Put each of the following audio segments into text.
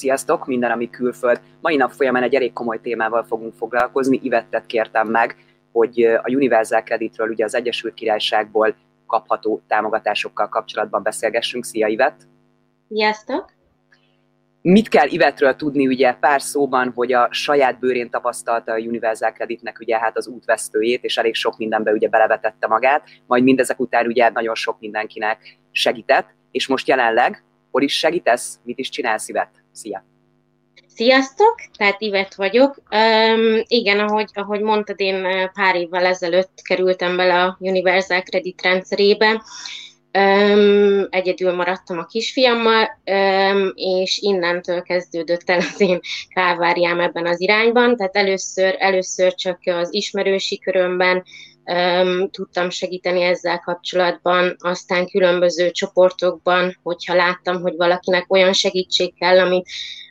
Sziasztok, minden, ami külföld. Mai nap folyamán egy elég komoly témával fogunk foglalkozni. Ivettet kértem meg, hogy a Universal Creditről, ugye az Egyesült Királyságból kapható támogatásokkal kapcsolatban beszélgessünk. Szia, Ivett! Sziasztok! Mit kell Ivettről tudni, ugye pár szóban, hogy a saját bőrén tapasztalta a Universal Creditnek ugye hát az útvesztőjét, és elég sok mindenbe ugye belevetette magát, majd mindezek után ugye nagyon sok mindenkinek segített, és most jelenleg hol is segítesz? Mit is csinálsz, Ivett? Szia! Sziasztok! Tehát Ivett vagyok. Igen, ahogy mondtad, én pár évvel ezelőtt kerültem bele a Universal Credit rendszerébe. Egyedül maradtam a kisfiammal, és innentől kezdődött el az én kálváriám ebben az irányban. Tehát először csak az ismerősi körömben tudtam segíteni ezzel kapcsolatban, aztán különböző csoportokban, hogyha láttam, hogy valakinek olyan segítség kell,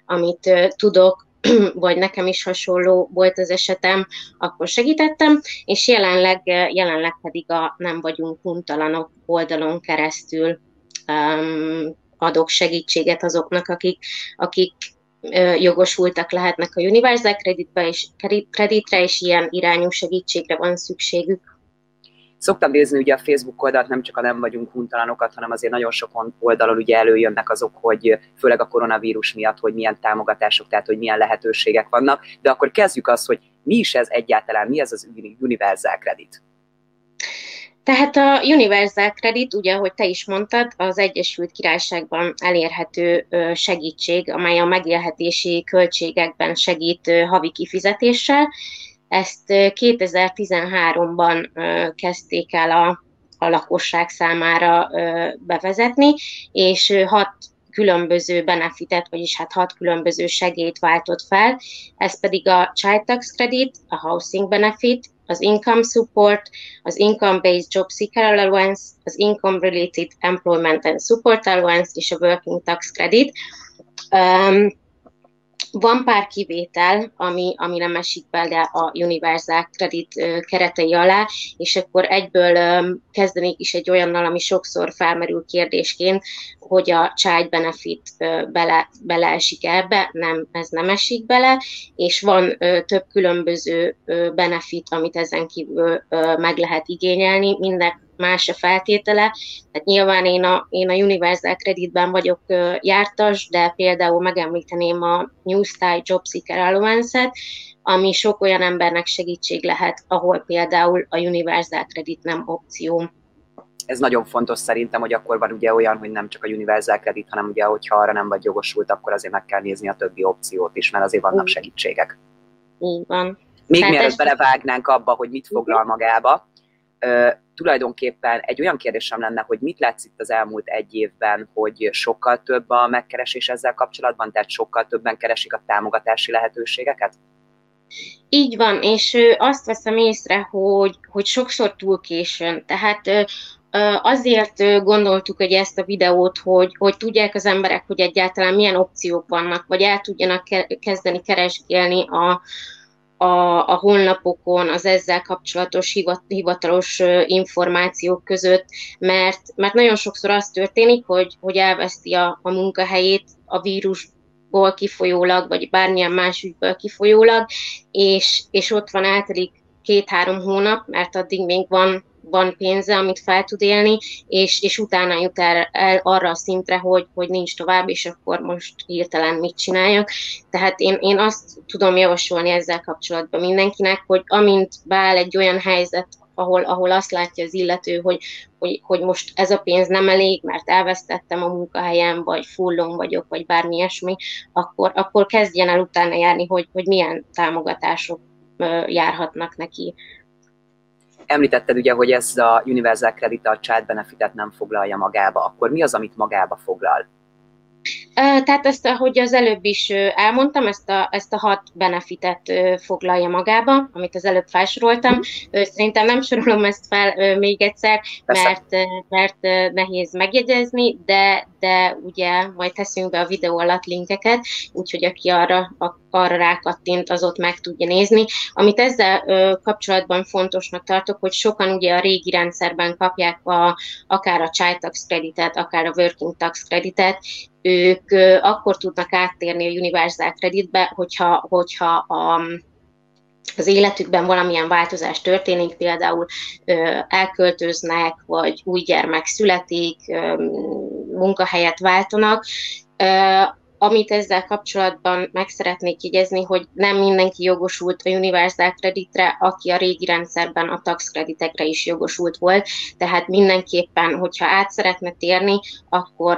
amit tudok, vagy nekem is hasonló volt az esetem, akkor segítettem, és jelenleg pedig a Nem vagyunk untalanok oldalon keresztül adok segítséget azoknak, akik jogosultak lehetnek a Universal Creditre, és ilyen irányú segítségre van szükségük. Szoktam nézni ugye a Facebook oldalt, nem csak a Nem vagyunk untalanokat, hanem azért nagyon sok oldalon ugye előjönnek azok, hogy főleg a koronavírus miatt, hogy milyen támogatások, tehát hogy milyen lehetőségek vannak, de akkor kezdjük azt, hogy mi is ez egyáltalán, mi ez az Universal Credit? Tehát a Universal Credit, ugye, ahogy te is mondtad, az Egyesült Királyságban elérhető segítség, amely a megélhetési költségekben segít havi kifizetéssel. Ezt 2013-ban kezdték el a lakosság számára bevezetni, és 6 különböző benefitet, vagyis hát 6 különböző segélyt váltott fel. Ez pedig a Child Tax Credit, a Housing Benefit, az Income Support, az Income-Based Job Seeker Allowance, az Income-Related Employment and Support Allowance és a Working Tax Credit. Van pár kivétel, ami nem esik bele a Universal Credit keretei alá, és akkor egyből kezdenék is egy olyannal, ami sokszor felmerül kérdésként, hogy a Child Benefit beleesik ebbe, nem, ez nem esik bele, és van több különböző benefit, amit ezen kívül meg lehet igényelni, minden más a feltétele. Tehát nyilván én a Universal Creditben vagyok jártas, de például megemlíteném a New Style Job Seeker Allowance-et, ami sok olyan embernek segítség lehet, ahol például a Universal Credit nem opció. Ez nagyon fontos szerintem, hogy akkor van ugye olyan, hogy nem csak a Universal Credit, hanem ugye, hogyha arra nem vagy jogosult, akkor azért meg kell nézni a többi opciót is, mert azért vannak segítségek. Így van. Még tehát mielőtt belevágnánk abba, hogy mit foglal magába, tulajdonképpen egy olyan kérdésem lenne, hogy mit látsz itt az elmúlt egy évben, hogy sokkal több a megkeresés ezzel kapcsolatban, tehát sokkal többen keresik a támogatási lehetőségeket? Így van, és azt veszem észre, hogy sokszor túl későn. Tehát azért gondoltuk, hogy ezt a videót, hogy tudják az emberek, hogy egyáltalán milyen opciók vannak, vagy el tudjanak kezdeni keresgélni a honlapokon, az ezzel kapcsolatos hivatalos információk között, mert nagyon sokszor az történik, hogy elveszti a munkahelyét a vírusból kifolyólag, vagy bármilyen más ügyből kifolyólag, és ott van, eltelik 2-3 hónap, mert addig még van pénze, amit fel tud élni, és utána jut el arra a szintre, hogy nincs tovább, és akkor most hirtelen mit csináljak. Tehát én azt tudom javasolni ezzel kapcsolatban mindenkinek, hogy amint beáll egy olyan helyzet, ahol azt látja az illető, hogy most ez a pénz nem elég, mert elvesztettem a munkahelyem, vagy fullon vagyok, vagy bármi ilyesmi, akkor kezdjen el utána járni, hogy milyen támogatások járhatnak neki. Említetted ugye, hogy ez a Universal Credit a Child Benefitet nem foglalja magába. Akkor mi az, amit magába foglal? Tehát ezt, ahogy az előbb is elmondtam, ezt a 6 benefitet foglalja magába, amit az előbb felsoroltam. Szerintem nem sorolom ezt fel még egyszer, mert nehéz megjegyezni, de ugye majd teszünk be a videó alatt linkeket, úgyhogy aki arra arra rákattint, az ott meg tudja nézni. Amit ezzel kapcsolatban fontosnak tartok, hogy sokan ugye a régi rendszerben kapják akár a Child Tax Creditet, akár a Working Tax Creditet, ők akkor tudnak áttérni a Universal Creditbe, hogyha az életükben valamilyen változás történik, például elköltöznek, vagy új gyermek születik, munkahelyet váltanak. Amit ezzel kapcsolatban meg szeretnék jegyezni, hogy nem mindenki jogosult a Universal Creditre, aki a régi rendszerben a tax creditekre is jogosult volt, tehát mindenképpen, hogyha át szeretne térni,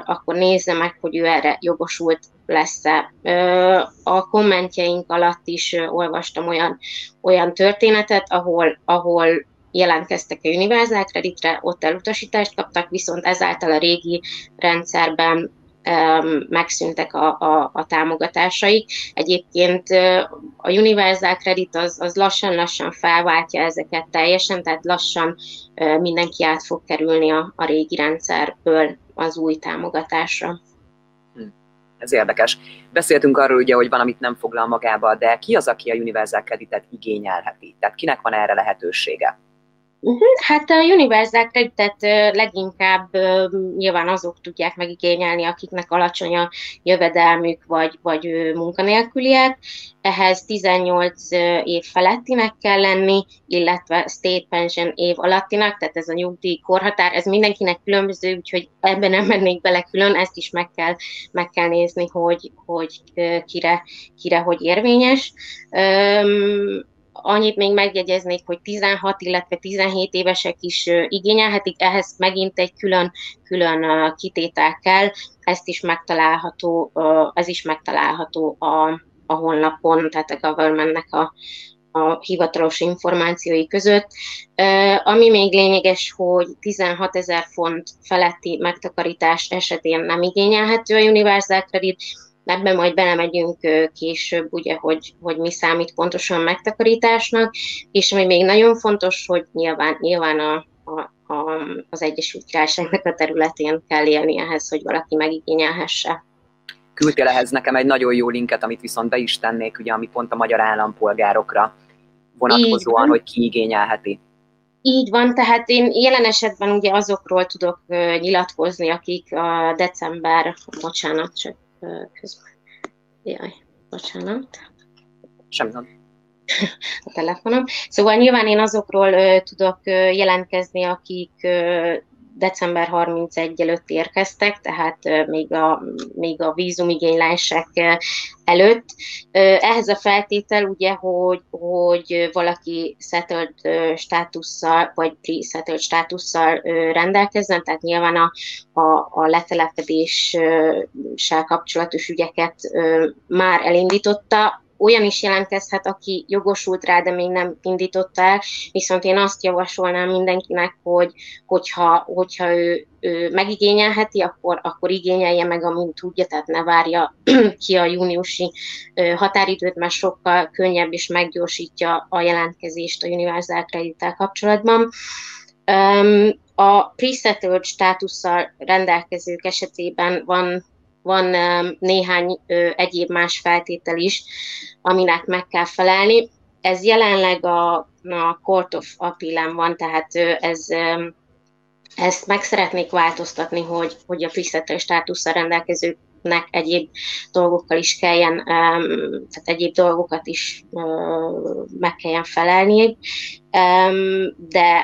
akkor nézze meg, hogy ő erre jogosult lesz-e. A kommentjeink alatt is olvastam olyan történetet, ahol jelentkeztek a Universal Creditre, ott elutasítást kaptak, viszont ezáltal a régi rendszerben megszűntek a támogatásaik. Egyébként a Universal Credit az lassan-lassan felváltja ezeket teljesen, tehát lassan mindenki át fog kerülni a régi rendszerből az új támogatásra. Ez érdekes. Beszéltünk arról ugye, hogy van, amit nem foglal magába, de ki az, aki a Universal Creditet igényelheti? Tehát kinek van erre lehetősége? Hát a Universal Creditet leginkább nyilván azok tudják megigényelni, akiknek alacsony a jövedelmük, vagy munkanélküliek. Ehhez 18 év felettinek kell lenni, illetve state pension év alattinak, tehát ez a nyugdíjkorhatár, ez mindenkinek különböző, úgyhogy ebben nem mennék bele külön, ezt is meg kell nézni, hogy kire hogy érvényes. Annyit még megjegyeznék, hogy 16, illetve 17 évesek is igényelhetik, ehhez megint egy külön kitétel kell, ez is megtalálható a honlapon, tehát a governmentnek a hivatalos információi között. Ami még lényeges, hogy 16 000 font feletti megtakarítás esetén nem igényelhető a Universal Credit. Ebben majd belemegyünk később, ugye, hogy mi számít pontosan megtakarításnak, és ami még nagyon fontos, hogy nyilván az Egyesült Királyságnak a területén kell élni ehhez, hogy valaki megigényelhesse. Küldtél ehhez nekem egy nagyon jó linket, amit viszont be is tennék, ugye, ami pont a magyar állampolgárokra vonatkozóan, hogy ki igényelheti. Így van, tehát én jelen esetben ugye azokról tudok nyilatkozni, akik a Szóval nyilván én azokról tudok jelentkezni, akik december 31 előtt érkeztek, tehát még a vízumigénylések előtt. Ehhez a feltétel ugye, hogy valaki settled státusszal, vagy pre-settled státusszal rendelkezzen, tehát nyilván a letelepedéssel kapcsolatos ügyeket már elindította. Olyan is jelentkezhet, aki jogosult rá, de még nem indította el, viszont én azt javasolnám mindenkinek, hogyha ő megigényelheti, akkor igényelje meg, amint tudja, tehát ne várja ki a júniusi határidőt, mert sokkal könnyebb és meggyorsítja a jelentkezést a Universal Credittel kapcsolatban. A pre-settled státusszal rendelkezők esetében van néhány egyéb más feltétel is, aminek meg kell felelni. Ez jelenleg a Court of Appeal-en van, tehát ezt meg szeretnék változtatni, hogy a pre-settled státusszal rendelkezőknek egyéb dolgokkal is kelljen, tehát egyéb dolgokat is meg kelljen felelni,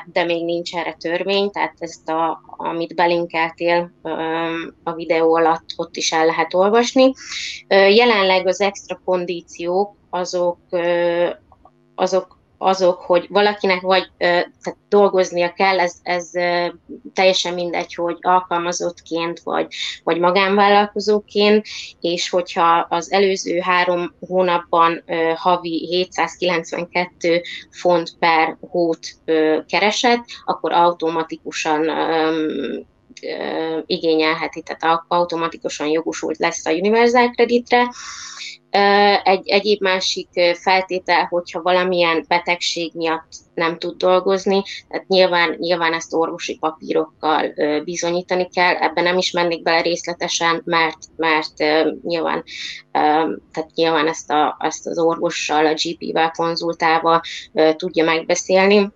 de még nincs erre törvény, tehát ezt amit belinkeltél a videó alatt, ott is el lehet olvasni. Jelenleg az extra kondíciók azok, hogy valakinek vagy tehát dolgoznia kell, ez teljesen mindegy, hogy alkalmazottként vagy magánvállalkozóként, és hogyha az előző 3 hónapban havi 792 font per hót keresett, akkor automatikusan igényelheti, tehát automatikusan jogosult lesz a Universal Creditre. Egyéb másik feltétel, hogyha valamilyen betegség miatt nem tud dolgozni, tehát nyilván ezt orvosi papírokkal bizonyítani kell, ebben nem is mennék bele részletesen, mert nyilván ezt az orvossal, a GP-vel konzultálva tudja megbeszélni.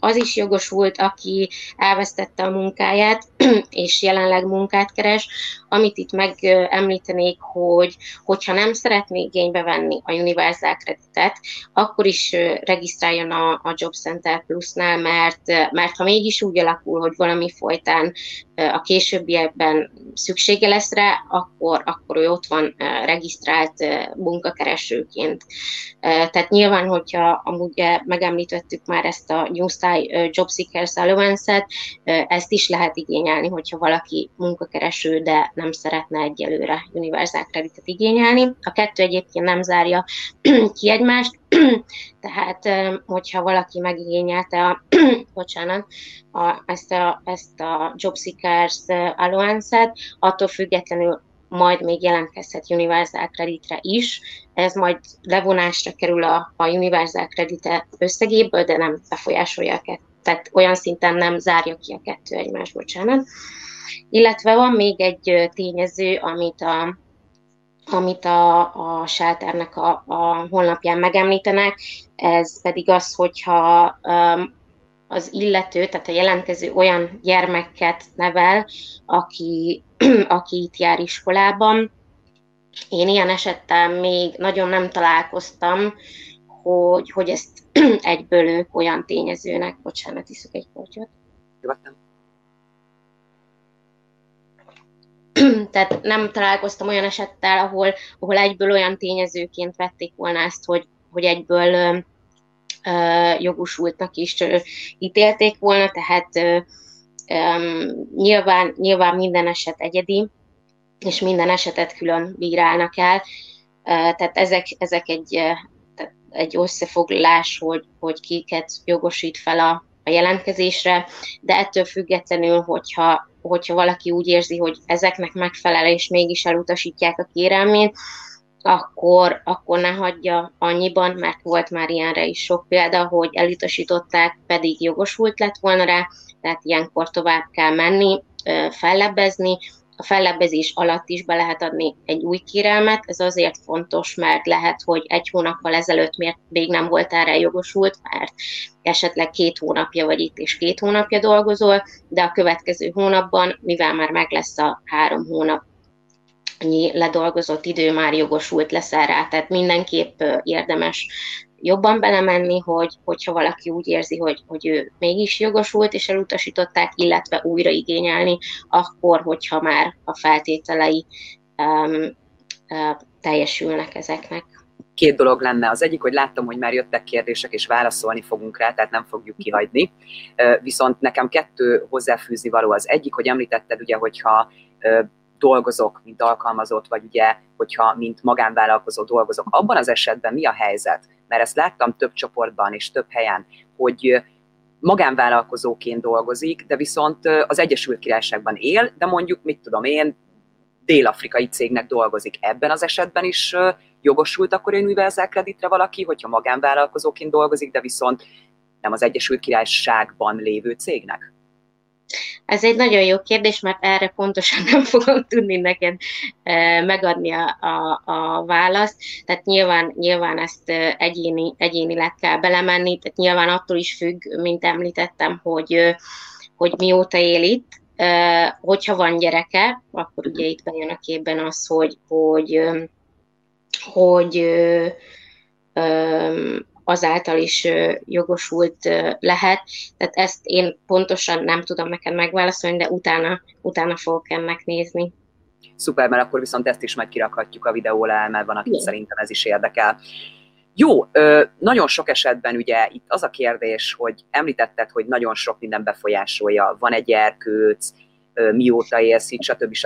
Az is jogosult, aki elvesztette a munkáját, és jelenleg munkát keres. Amit itt megemlítenék, hogy hogyha nem szeretné igénybe venni a Universal Creditet, akkor is regisztráljon a Job Center Plus-nál, mert ha mégis úgy alakul, hogy valami folytán a későbbiekben szüksége lesz rá, akkor ő ott van regisztrált munkakeresőként. Tehát nyilván, hogyha amúgy megemlítettük már ezt a New Style Job Seekers Allowance-et, ezt is lehet igényelni, hogyha valaki munkakereső, de nem szeretne egyelőre Universal Creditet igényelni. A kettő egyébként nem zárja ki egymást, tehát hogyha valaki megigényelte ezt a Job Seekers Allowance-et, attól függetlenül majd még jelentkezhet Universal Creditre is. Ez majd levonásra kerül a Universal Credit összegéből, de nem befolyásolja a kettőt. Tehát olyan szinten nem zárja ki a kettő egymást, bocsánat. Illetve van még egy tényező, amit a shelternek a honlapján megemlítenek, ez pedig az, hogyha az illető, tehát a jelentkező olyan gyermeket nevel, aki itt jár iskolában. Én ilyen esetben még nagyon nem találkoztam, hogy ezt egyből ők olyan tényezőnek, bocsánat, iszok egy kortyot. Tehát nem találkoztam olyan esettel, ahol egyből olyan tényezőként vették volna ezt, hogy egyből jogosultnak is ítélték volna, tehát nyilván minden eset egyedi, és minden esetet külön bírálnak el. Tehát ezek egy összefoglalás, hogy kiket jogosít fel a jelentkezésre, de ettől függetlenül, hogyha valaki úgy érzi, hogy ezeknek megfelel, és mégis elutasítják a kérelmét, akkor ne hagyja annyiban, mert volt már ilyenre is sok példa, hogy elutasították, pedig jogosult lett volna rá, tehát ilyenkor tovább kell menni, fellebbezni. A fellebbezés alatt is be lehet adni egy új kérelmet, ez azért fontos, mert lehet, hogy egy hónappal ezelőtt még nem volt erre jogosult, mert esetleg 2 hónapja vagy itt és 2 hónapja dolgozol, de a következő hónapban, mivel már meg lesz a 3 hónapnyi ledolgozott idő, már jogosult leszel rá, tehát mindenképp érdemes jobban belemenni, hogyha valaki úgy érzi, hogy ő mégis jogosult, és elutasították, illetve újra igényelni, akkor, hogyha már a feltételei teljesülnek ezeknek. 2 dolog lenne. Az egyik, hogy láttam, hogy már jöttek kérdések, és válaszolni fogunk rá, tehát nem fogjuk kihagyni. Viszont nekem 2 hozzáfűzni való. Az egyik, hogy említetted, ugye, hogyha dolgozok, mint alkalmazott, vagy ugye, hogyha mint magánvállalkozó dolgozok. Abban az esetben mi a helyzet? Mert ezt láttam több csoportban és több helyen, hogy magánvállalkozóként dolgozik, de viszont az Egyesült Királyságban él, de mondjuk, mit tudom én, dél-afrikai cégnek dolgozik. Ebben az esetben is jogosult akkor Universal Creditre valaki, hogyha magánvállalkozóként dolgozik, de viszont nem az Egyesült Királyságban lévő cégnek? Ez egy nagyon jó kérdés, mert erre pontosan nem fogom tudni neked megadni a választ. Tehát nyilván ezt egyénileg kell belemenni, tehát nyilván attól is függ, mint említettem, hogy mióta él itt. Hogyha van gyereke, akkor ugye itt bejön a képben az, hogy azáltal is jogosult lehet. Tehát ezt én pontosan nem tudom neked megválaszolni, de utána fogok ennek nézni. Szuper, mert akkor viszont ezt is majd kirakhatjuk a videó alá, mert van, akit szerintem ez is érdekel. Jó, nagyon sok esetben ugye itt az a kérdés, hogy említetted, hogy nagyon sok minden befolyásolja, van egy gyerkőc, mióta élsz itt, stb.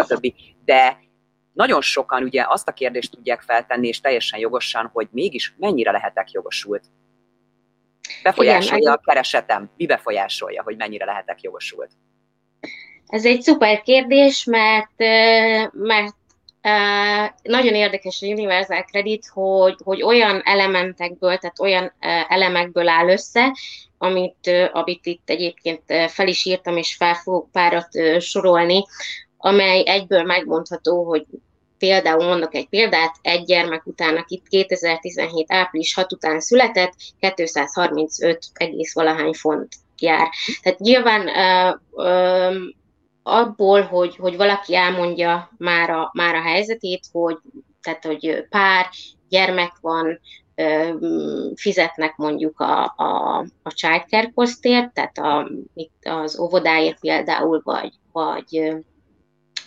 De nagyon sokan ugye azt a kérdést tudják feltenni, és teljesen jogosan, hogy mégis mennyire lehetek jogosult. Befolyásolja a keresetem. Mi befolyásolja, hogy mennyire lehetek jogosult? Ez egy szuper kérdés, mert nagyon érdekes a Universal Credit, hogy olyan elementekből, tehát olyan elemekből áll össze, amit itt egyébként fel is írtam, és fel fogok párat sorolni, amely egyből megmondható, hogy például mondok egy példát, egy gyermek után, aki 2017. április 6 után született, 235 egész valahány font jár. Tehát nyilván abból, hogy valaki elmondja már a helyzetét, hogy pár gyermek van, fizetnek mondjuk a childcare costért, tehát az óvodáért például, vagy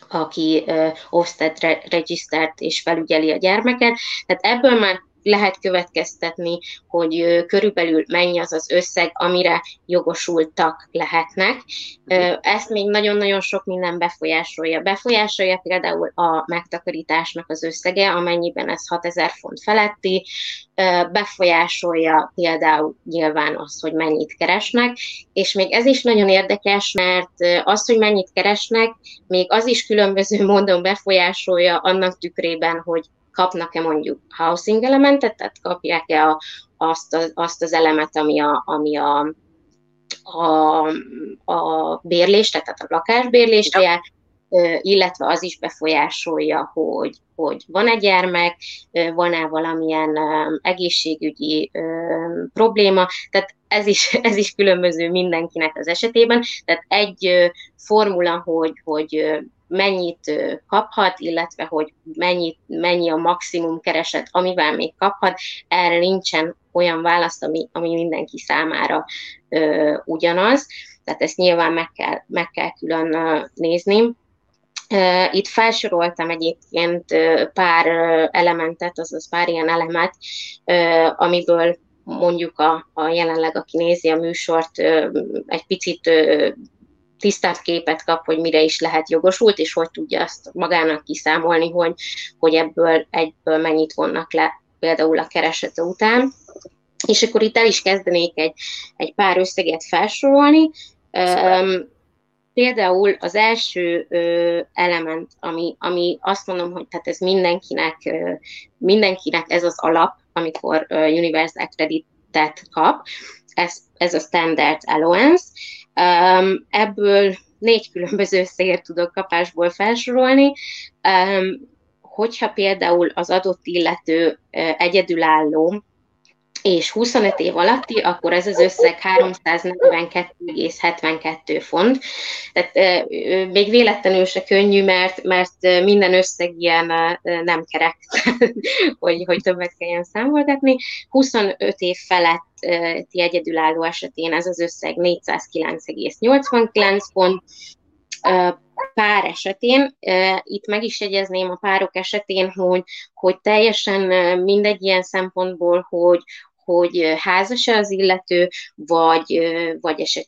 aki Ofsted regisztert és felügyeli a gyermeket. Tehát ebből már lehet következtetni, hogy körülbelül mennyi az az összeg, amire jogosultak lehetnek. Ezt még nagyon-nagyon sok minden befolyásolja. Befolyásolja például a megtakarításnak az összege, amennyiben ez 6000 font feletti, befolyásolja például nyilván azt, hogy mennyit keresnek, és még ez is nagyon érdekes, mert az, hogy mennyit keresnek, még az is különböző módon befolyásolja annak tükrében, hogy kapnak-e mondjuk housing elementet, tehát kapják-e azt az elemet, ami a bérlés, tehát a lakásbérlést, ja. Illetve az is befolyásolja, hogy van-e gyermek, van-e valamilyen egészségügyi probléma, tehát ez is különböző mindenkinek az esetében, tehát egy formula, hogy mennyit kaphat, illetve hogy mennyi a maximum kereset, amivel még kaphat, erre nincsen olyan válasz, ami mindenki számára ugyanaz. Tehát ezt nyilván meg kell külön nézni. Itt felsoroltam egyébként pár elementet, azaz pár ilyen elemet, amiből mondjuk a jelenleg, aki nézi a műsort, egy picit tisztább képet kap, hogy mire is lehet jogosult, és hogy tudja azt magának kiszámolni, hogy egyből mennyit vonnak le például a keresete után. És akkor itt el is kezdenék egy pár összeget felsorolni. Például az első element, ami azt mondom, hogy tehát ez mindenkinek ez az alap, amikor Universal Creditet kap, ez a standard allowance. Ebből 4 különböző összegért tudok kapásból felsorolni. Hogyha például az adott illető egyedülálló és 25 év alatti, akkor ez az összeg 342,72 font. Tehát még véletlenül se könnyű, mert minden összeg ilyen nem kerek, hogy többet kelljen számolgatni. 25 év feletti egyedülálló esetén ez az összeg 409,89 font. Pár esetén, itt meg is jegyezném a párok esetén, hogy teljesen mindegy ilyen szempontból, hogy házas-e az illető, vagy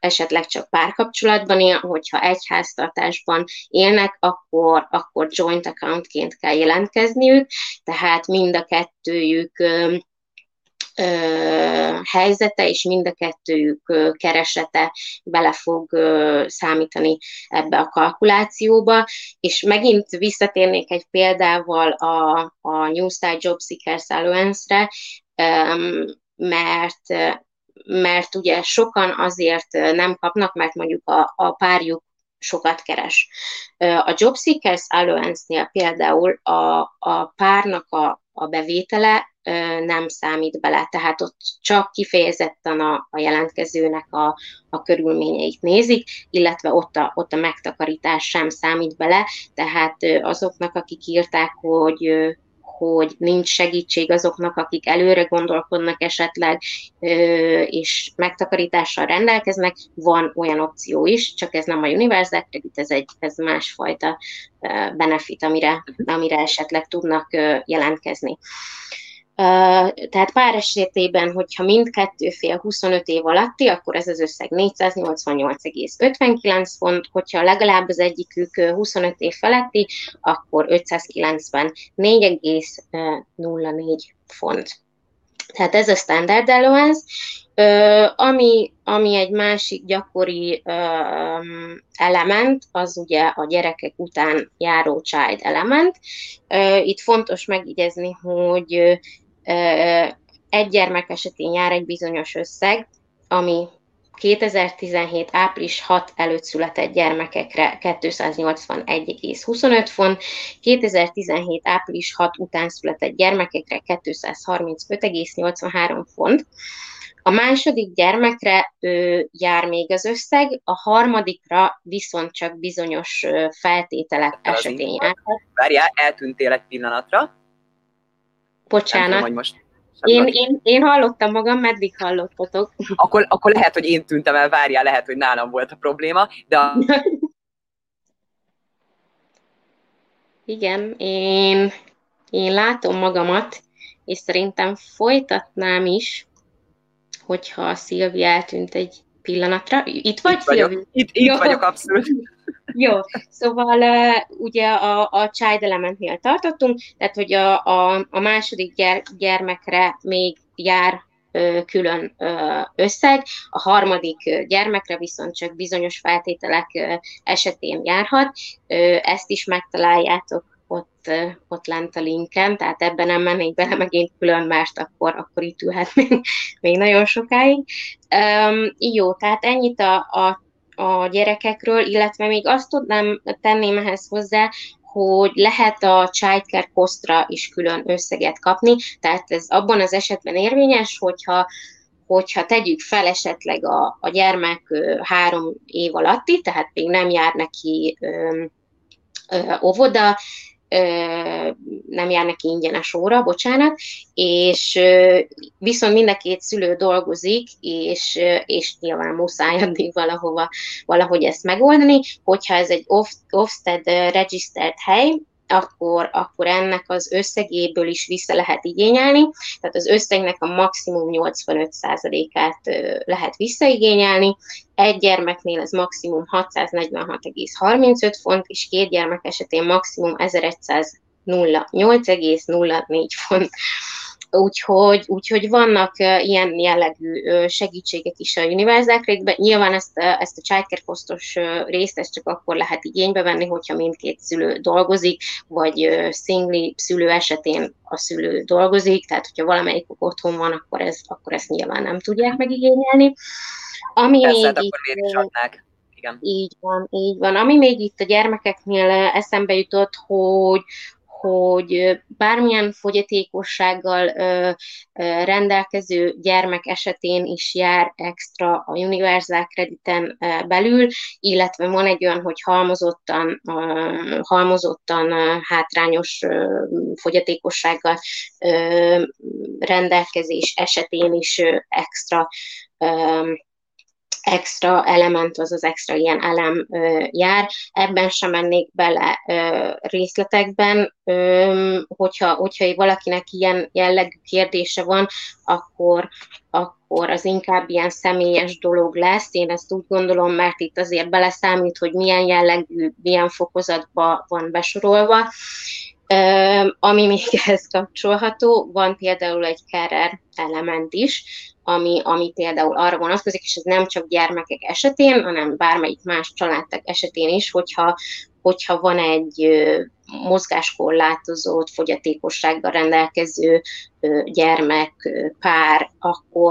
esetleg csak párkapcsolatban él, hogyha egy háztartásban élnek, akkor joint accountként kell jelentkezniük, tehát mind a kettőjük helyzete, és mind a kettőjük keresete bele fog számítani ebbe a kalkulációba, és megint visszatérnék egy példával a New Style Job Seekers Allowance-re, mert ugye sokan azért nem kapnak, mert mondjuk a párjuk sokat keres. A Job Seekers Allowance-nél például a párnak a bevétele nem számít bele, tehát ott csak kifejezetten a jelentkezőnek a körülményeit nézik, illetve ott a megtakarítás sem számít bele, tehát azoknak, akik írták, hogy nincs segítség, azoknak, akik előre gondolkodnak esetleg, és megtakarítással rendelkeznek, van olyan opció is, csak ez nem a Universal Credit, ez másfajta benefit, amire esetleg tudnak jelentkezni. Tehát pár esetében, hogyha mindkettő fél 25 év alatti, akkor ez az összeg 488,59 font, hogyha legalább az egyikük 25 év feletti, akkor 594,04 font. Tehát ez a standard allowance, ami Ami egy másik gyakori element, az ugye a gyerekek után járó child element. Itt fontos megjegyezni, hogy egy gyermek esetén jár egy bizonyos összeg, ami 2017. április 6 előtt született gyermekekre 281,25 font, 2017. április 6 után született gyermekekre 235,83 font. A második gyermekre jár még az összeg, a harmadikra viszont csak bizonyos feltételek esetén jár. Várjál, eltűntél egy pillanatra. Bocsánat. Nem tudom, most én hallottam magam, meddig hallottatok? Akkor lehet, hogy én tűntem el, várjál, lehet, hogy nálam volt a probléma, de... Igen, én látom magamat, és szerintem folytatnám is, hogyha a Szilvi eltűnt egy pillanatra. Itt vagy, Szilvi? Itt vagyok, abszolút. Jó, szóval ugye a child elementnél tartottunk, tehát hogy a második gyermekre még jár külön összeg, a harmadik gyermekre viszont csak bizonyos feltételek esetén járhat. Ezt is megtaláljátok ott lent a linken, tehát ebben nem mennék bele megint külön, mert akkor itt ülhet még nagyon sokáig. Jó, tehát ennyit a gyerekekről, illetve még azt tenném ehhez hozzá, hogy lehet a childcare costra is külön összeget kapni, tehát ez abban az esetben érvényes, hogyha tegyük fel esetleg a gyermek 3 év alatti, tehát még nem jár neki óvoda, nem jár neki ingyenes óra, bocsánat, és viszont mind a két szülő dolgozik, és nyilván muszáj adni valahogy ezt megoldani. Hogyha ez egy Ofsted regisztert hely, akkor ennek az összegéből is vissza lehet igényelni, tehát az összegnek a maximum 85%-át lehet visszaigényelni, egy gyermeknél ez maximum 646,35 font, és 2 gyermek esetén maximum 1108,04 font. Úgyhogy vannak ilyen jellegű segítségek is a Universal Creditben. Nyilván ezt a childcare costos részt ezt csak akkor lehet igénybe venni, hogyha mindkét szülő dolgozik, vagy szingli szülő esetén a szülő dolgozik, tehát hogyha valamelyik otthon van, akkor ezt nyilván nem tudják megigényelni. Ami persze, még akkor miért is adnák? Igen. Így van. Ami még itt a gyermekeknél eszembe jutott, hogy bármilyen fogyatékossággal rendelkező gyermek esetén is jár extra a Universal Crediten belül, illetve van egy olyan, hogy halmozottan hátrányos fogyatékossággal rendelkezés esetén is extra element, azaz extra ilyen elem jár. Ebben sem mennék bele részletekben. Hogyha valakinek ilyen jellegű kérdése van, akkor az inkább ilyen személyes dolog lesz. Én ezt úgy gondolom, mert itt azért beleszámít, hogy milyen jellegű, milyen fokozatba van besorolva. Ami még ehhez kapcsolható, van például egy carer element is, ami például arra vonatkozik, és ez nem csak gyermekek esetén, hanem bármelyik más családtag esetén is, hogyha van egy mozgáskorlátozott, fogyatékossággal rendelkező gyermek, pár,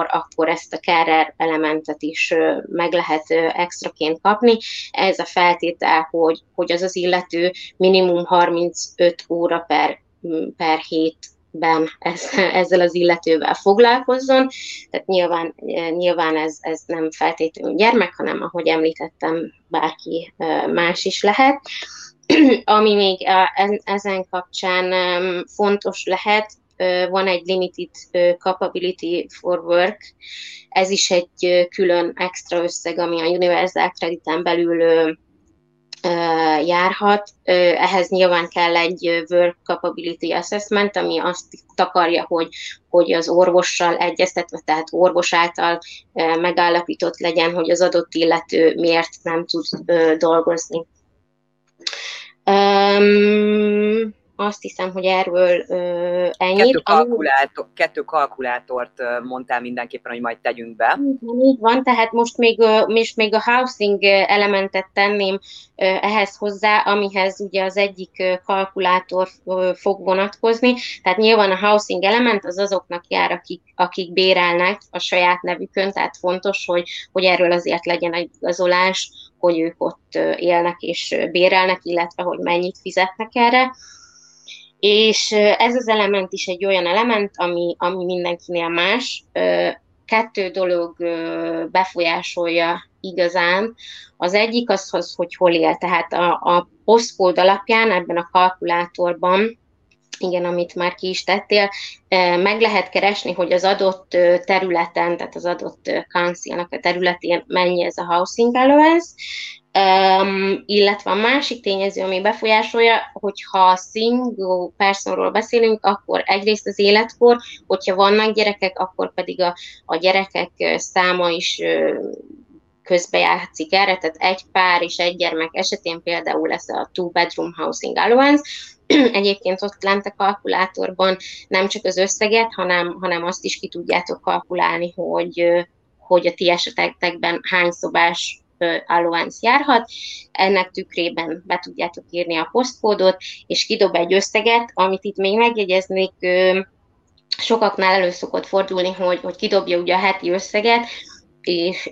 akkor ezt a carer elementet is meg lehet extraként kapni. Ez a feltétel, hogy az az illető minimum 35 óra per hét ezzel az illetővel foglalkozzon. Tehát nyilván ez nem feltétlenül gyermek, hanem ahogy említettem, bárki más is lehet. Ami még ezen kapcsán fontos lehet, van egy limited capability for work, ez is egy külön extra összeg, ami a Universal Crediten belül járhat. Ehhez nyilván kell egy Work Capability Assessment, ami azt takarja, hogy az orvossal egyeztetve, tehát orvos által megállapított legyen, hogy az adott illető miért nem tud dolgozni. Azt hiszem, hogy erről ennyit. Kettő kalkulátort mondtál mindenképpen, hogy majd tegyünk be. Így van, tehát most még a housing elementet tenném ehhez hozzá, amihez ugye az egyik kalkulátor fog vonatkozni. Tehát nyilván a housing element az azoknak jár, akik bérelnek a saját nevükön, tehát fontos, hogy erről azért legyen egy igazolás, hogy ők ott élnek és bérelnek, illetve hogy mennyit fizetnek erre. És ez az element is egy olyan element, ami mindenkinél más. Kettő dolog befolyásolja igazán. Az egyik az, hogy hol él. Tehát a postcode alapján ebben a kalkulátorban, igen, amit már ki is tettél, meg lehet keresni, hogy az adott területen, tehát az adott councilnak a területén mennyi ez a housing allowance, illetve a másik tényező, ami befolyásolja, hogyha single personról beszélünk, akkor egyrészt az életkor, hogyha vannak gyerekek, akkor pedig a gyerekek száma is közbejátszik erre, tehát egy pár és egy gyermek esetén például lesz a two-bedroom housing allowance. Egyébként ott lent a kalkulátorban nem csak az összeget, hanem azt is ki tudjátok kalkulálni, hogy a ti esetekben hány szobás allowance járhat. Ennek tükrében be tudjátok írni a postkódot, és kidob egy összeget, amit itt még megjegyeznék, sokaknál elő szokott fordulni, hogy kidobja ugye a heti összeget,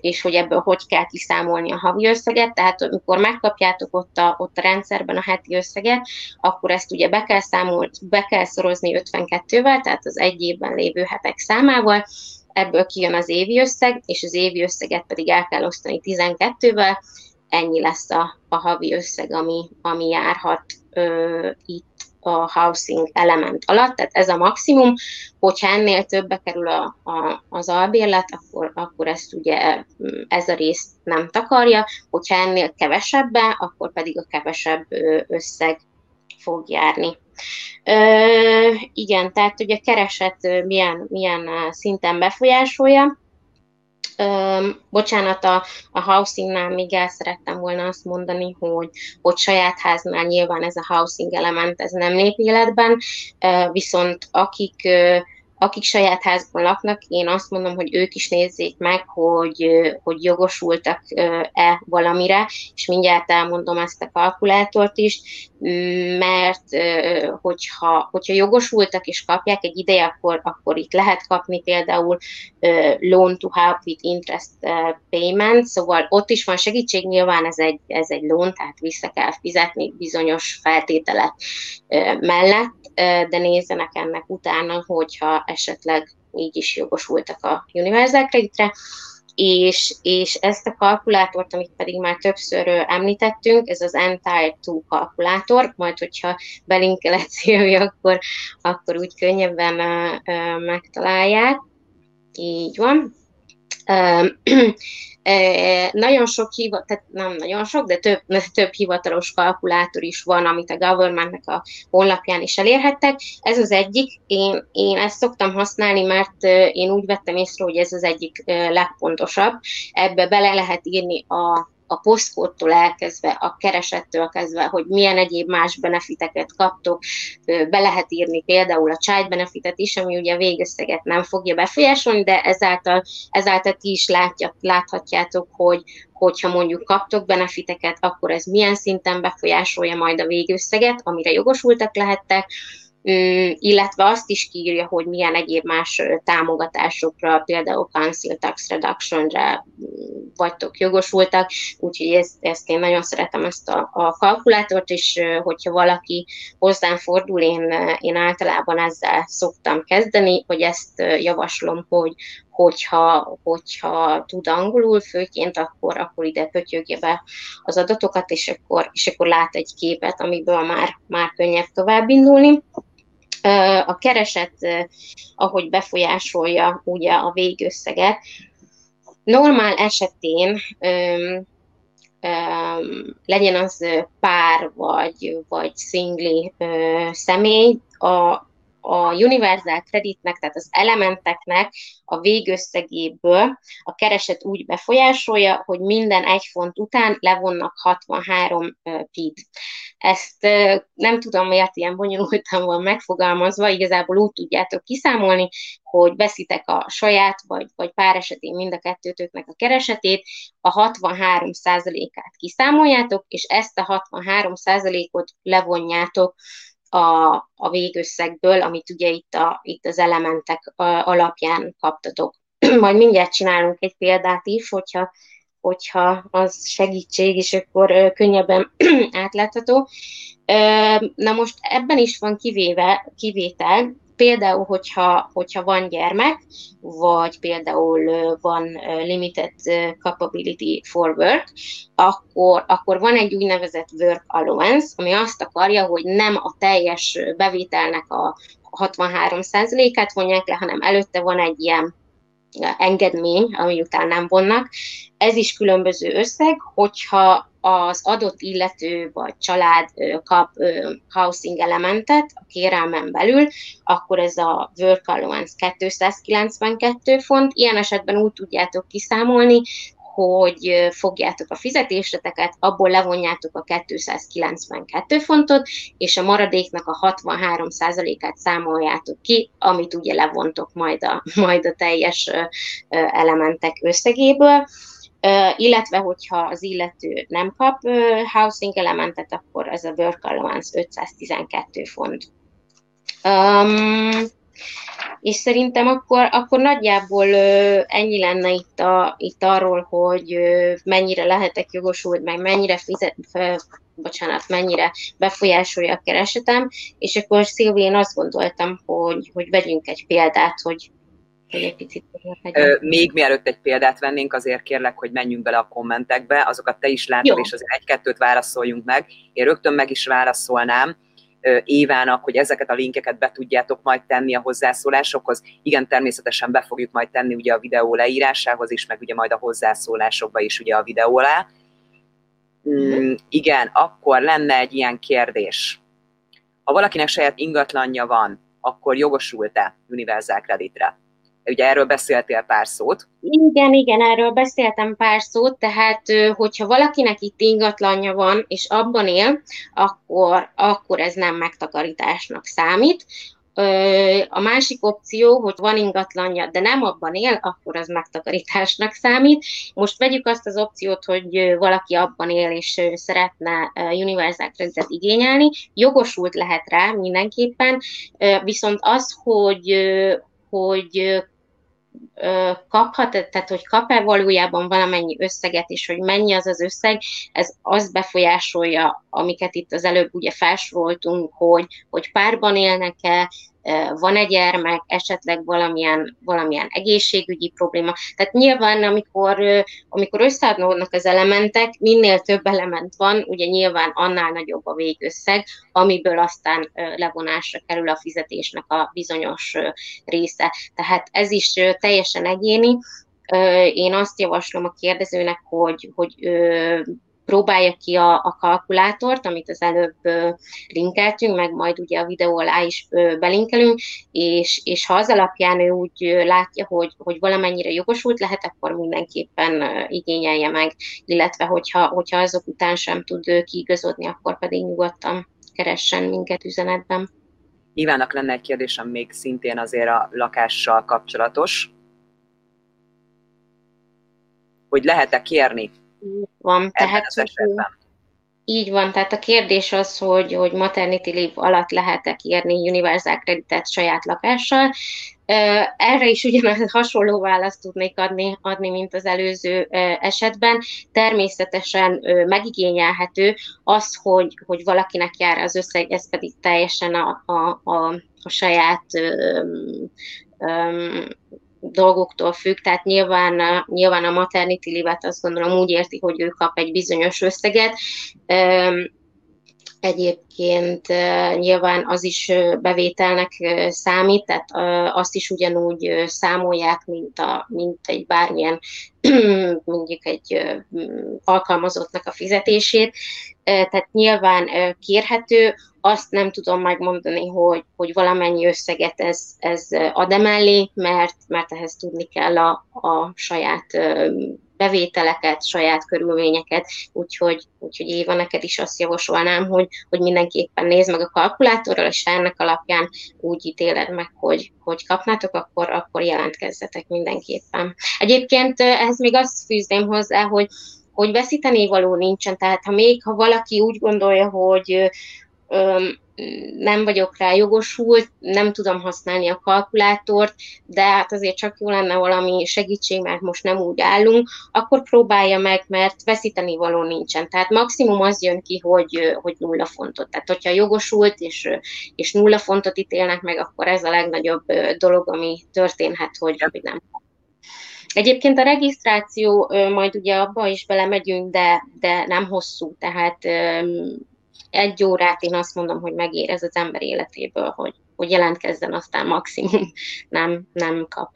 és hogy ebből hogy kell kiszámolni a havi összeget, tehát amikor megkapjátok ott a rendszerben a heti összeget, akkor ezt ugye be kell szorozni 52-vel, tehát az egy évben lévő hetek számával, ebből kijön az évi összeg, és az évi összeget pedig el kell osztani 12-vel, ennyi lesz a havi összeg, ami járhat itt a housing element alatt, tehát ez a maximum, hogyha ennél többbe kerül az albérlet, akkor ezt ugye ez a részt nem takarja, hogyha ennél kevesebbe, akkor pedig a kevesebb összeg fog járni. Igen, tehát ugye kereset milyen szinten befolyásolja. Bocsánat, a housingnál még el szerettem volna azt mondani, hogy saját háznál nyilván ez a housing element ez nem lép életben, viszont akik saját házban laknak, én azt mondom, hogy ők is nézzék meg, hogy jogosultak-e valamire, és mindjárt elmondom ezt a kalkulátort is, mert hogyha jogosultak és kapják egy ideje, akkor itt lehet kapni például loan to help with interest payment, szóval ott is van segítség, nyilván ez egy loan, tehát vissza kell fizetni bizonyos feltételek mellett, de nézzenek ennek utána, hogyha esetleg így is jogosultak a Universal Credit-re, és ezt a kalkulátort, amit pedig már többször említettünk, ez az Entire 2 kalkulátor, majd hogyha belinkeled Szilvi, akkor úgy könnyebben megtalálják. Így van. Több hivatalos kalkulátor is van, amit a governmentnek a honlapján is elérhettek. Ez az egyik, én ezt szoktam használni, mert én úgy vettem észre, hogy ez az egyik legfontosabb. Ebbe bele lehet írni a postcode-tól elkezdve, a keresettől kezdve, hogy milyen egyéb más benefiteket kaptok, be lehet írni például a child benefitet is, ami ugye a végösszeget nem fogja befolyásolni, de ezáltal ti is láthatjátok, hogyha mondjuk kaptok benefiteket, akkor ez milyen szinten befolyásolja majd a végösszeget, amire jogosultak lehettek, illetve azt is kiírja, hogy milyen egyéb más támogatásokra, például council tax reduction-re vagytok jogosultak, úgyhogy ezt én nagyon szeretem, ezt a kalkulátort, és hogyha valaki hozzám fordul, én általában ezzel szoktam kezdeni, hogy ezt javaslom, hogyha tud angolul főként, akkor ide pötyögje be az adatokat, és akkor lát egy képet, amiből már könnyebb tovább indulni. A kereset, ahogy befolyásolja ugye a végösszeget, normál esetén legyen az pár vagy szingli személy, a universal kreditnek, tehát az elementeknek a végösszegéből a kereset úgy befolyásolja, hogy minden 1 font után levonnak 63 pit. Ezt nem tudom, miért ilyen bonyolultan van megfogalmazva, igazából úgy tudjátok kiszámolni, hogy veszitek a saját, vagy pár esetén mind a kettőtöknek a keresetét, a 63%-át kiszámoljátok, és ezt a 63%-ot levonjátok a végösszegből, amit ugye itt az elementek alapján kaptatok. Majd mindjárt csinálunk egy példát is, hogyha az segítség, és akkor könnyebben átlátható. Na most ebben is van kivétel, például, hogyha van gyermek, vagy például van limited capability for work, akkor van egy úgynevezett work allowance, ami azt akarja, hogy nem a teljes bevételnek a 63%-át vonják le, hanem előtte van egy ilyen engedmény, ami után nem vonnak. Ez is különböző összeg, hogyha az adott illető vagy család kap housing elementet a kérelmen belül, akkor ez a work allowance 292 font. Ilyen esetben úgy tudjátok kiszámolni, hogy fogjátok a fizetéseteket, abból levonjátok a 292 fontot, és a maradéknak a 63%-át számoljátok ki, amit ugye levontok majd a teljes elementek összegéből. Illetve, hogyha az illető nem kap housing elementet, akkor ez a work allowance 512 font. És szerintem akkor nagyjából ennyi lenne itt arról, hogy mennyire lehetek jogosult, meg mennyire befolyásolja a keresetem, és akkor Szilvi, én azt gondoltam, hogy vegyünk egy példát, hogy egy picit... Még mielőtt egy példát vennénk, azért kérlek, hogy menjünk bele a kommentekbe, azokat te is látod, és azért 1-2-t válaszoljunk meg. Én rögtön meg is válaszolnám Évának, hogy ezeket a linkeket be tudjátok majd tenni a hozzászólásokhoz. Igen, természetesen be fogjuk majd tenni ugye a videó leírásához is, meg ugye majd a hozzászólásokba is ugye a videó alá. Igen, akkor lenne egy ilyen kérdés. Ha valakinek saját ingatlanja van, akkor jogosult-e universal kreditre? Ugye erről beszéltél pár szót. Igen, erről beszéltem pár szót, tehát hogyha valakinek itt ingatlanja van, és abban él, akkor ez nem megtakarításnak számít. A másik opció, hogy van ingatlanja, de nem abban él, akkor az megtakarításnak számít. Most vegyük azt az opciót, hogy valaki abban él, és szeretne universal kreditet igényelni. Jogosult lehet rá mindenképpen, viszont az, hogy kaphat, tehát hogy kap-e valójában valamennyi összeget, és hogy mennyi az összeg, ez azt befolyásolja, amiket itt az előbb ugye felsoroltunk, hogy párban élnek-e, van-e gyermek, esetleg valamilyen egészségügyi probléma. Tehát nyilván, amikor összeadódnak az elementek, minél több element van, ugye nyilván annál nagyobb a végösszeg, amiből aztán levonásra kerül a fizetésnek a bizonyos része. Tehát ez is teljesen egyéni. Én azt javaslom a kérdezőnek, hogy próbálja ki a kalkulátort, amit az előbb linkeltünk, meg majd ugye a videó alá is belinkelünk, és ha az alapján ő úgy látja, hogy valamennyire jogosult lehet, akkor mindenképpen igényelje meg, illetve hogyha azok után sem tud kiigazodni, akkor pedig nyugodtan keressen minket üzenetben. Ivának lenne egy kérdésem még szintén azért a lakással kapcsolatos, hogy lehet-e kérni? Van, tehát így van, tehát a kérdés az, hogy maternity leave alatt lehet-e kérni universal kreditet saját lakással. Erre is ugyanaz hasonló választ tudnék adni, mint az előző esetben. Természetesen megigényelhető az, hogy valakinek jár az összeg, ez pedig teljesen a saját dolgoktól függ, tehát nyilván a maternity leave-et azt gondolom úgy érti, hogy ő kap egy bizonyos összeget, Egyébként nyilván az is bevételnek számít, tehát azt is ugyanúgy számolják, mint egy bármilyen, mondjuk egy alkalmazottnak a fizetését. Tehát nyilván kérhető, azt nem tudom megmondani, hogy valamennyi összeget ez ad emellé, mert ehhez tudni kell a saját bevételeket, saját körülményeket, úgyhogy Éva, neked is azt javasolnám, hogy mindenképpen nézd meg a kalkulátorral, és ennek alapján úgy ítéled meg, hogy kapnátok, akkor jelentkezzetek mindenképpen. Egyébként ehhez még azt fűzném hozzá, hogy veszíteni való nincsen, tehát ha valaki úgy gondolja, hogy nem vagyok rá jogosult, nem tudom használni a kalkulátort, de hát azért csak jó lenne valami segítség, mert most nem úgy állunk, akkor próbálja meg, mert veszíteni való nincsen. Tehát maximum az jön ki, hogy 0 fontot. Tehát hogyha jogosult és 0 fontot ítélnek meg, akkor ez a legnagyobb dolog, ami történhet, hogy nem. Egyébként a regisztráció, majd ugye abba is belemegyünk, de nem hosszú, tehát 1 órát én azt mondom, hogy megér ez az ember életéből, hogy jelentkezzen, aztán maximum nem kap.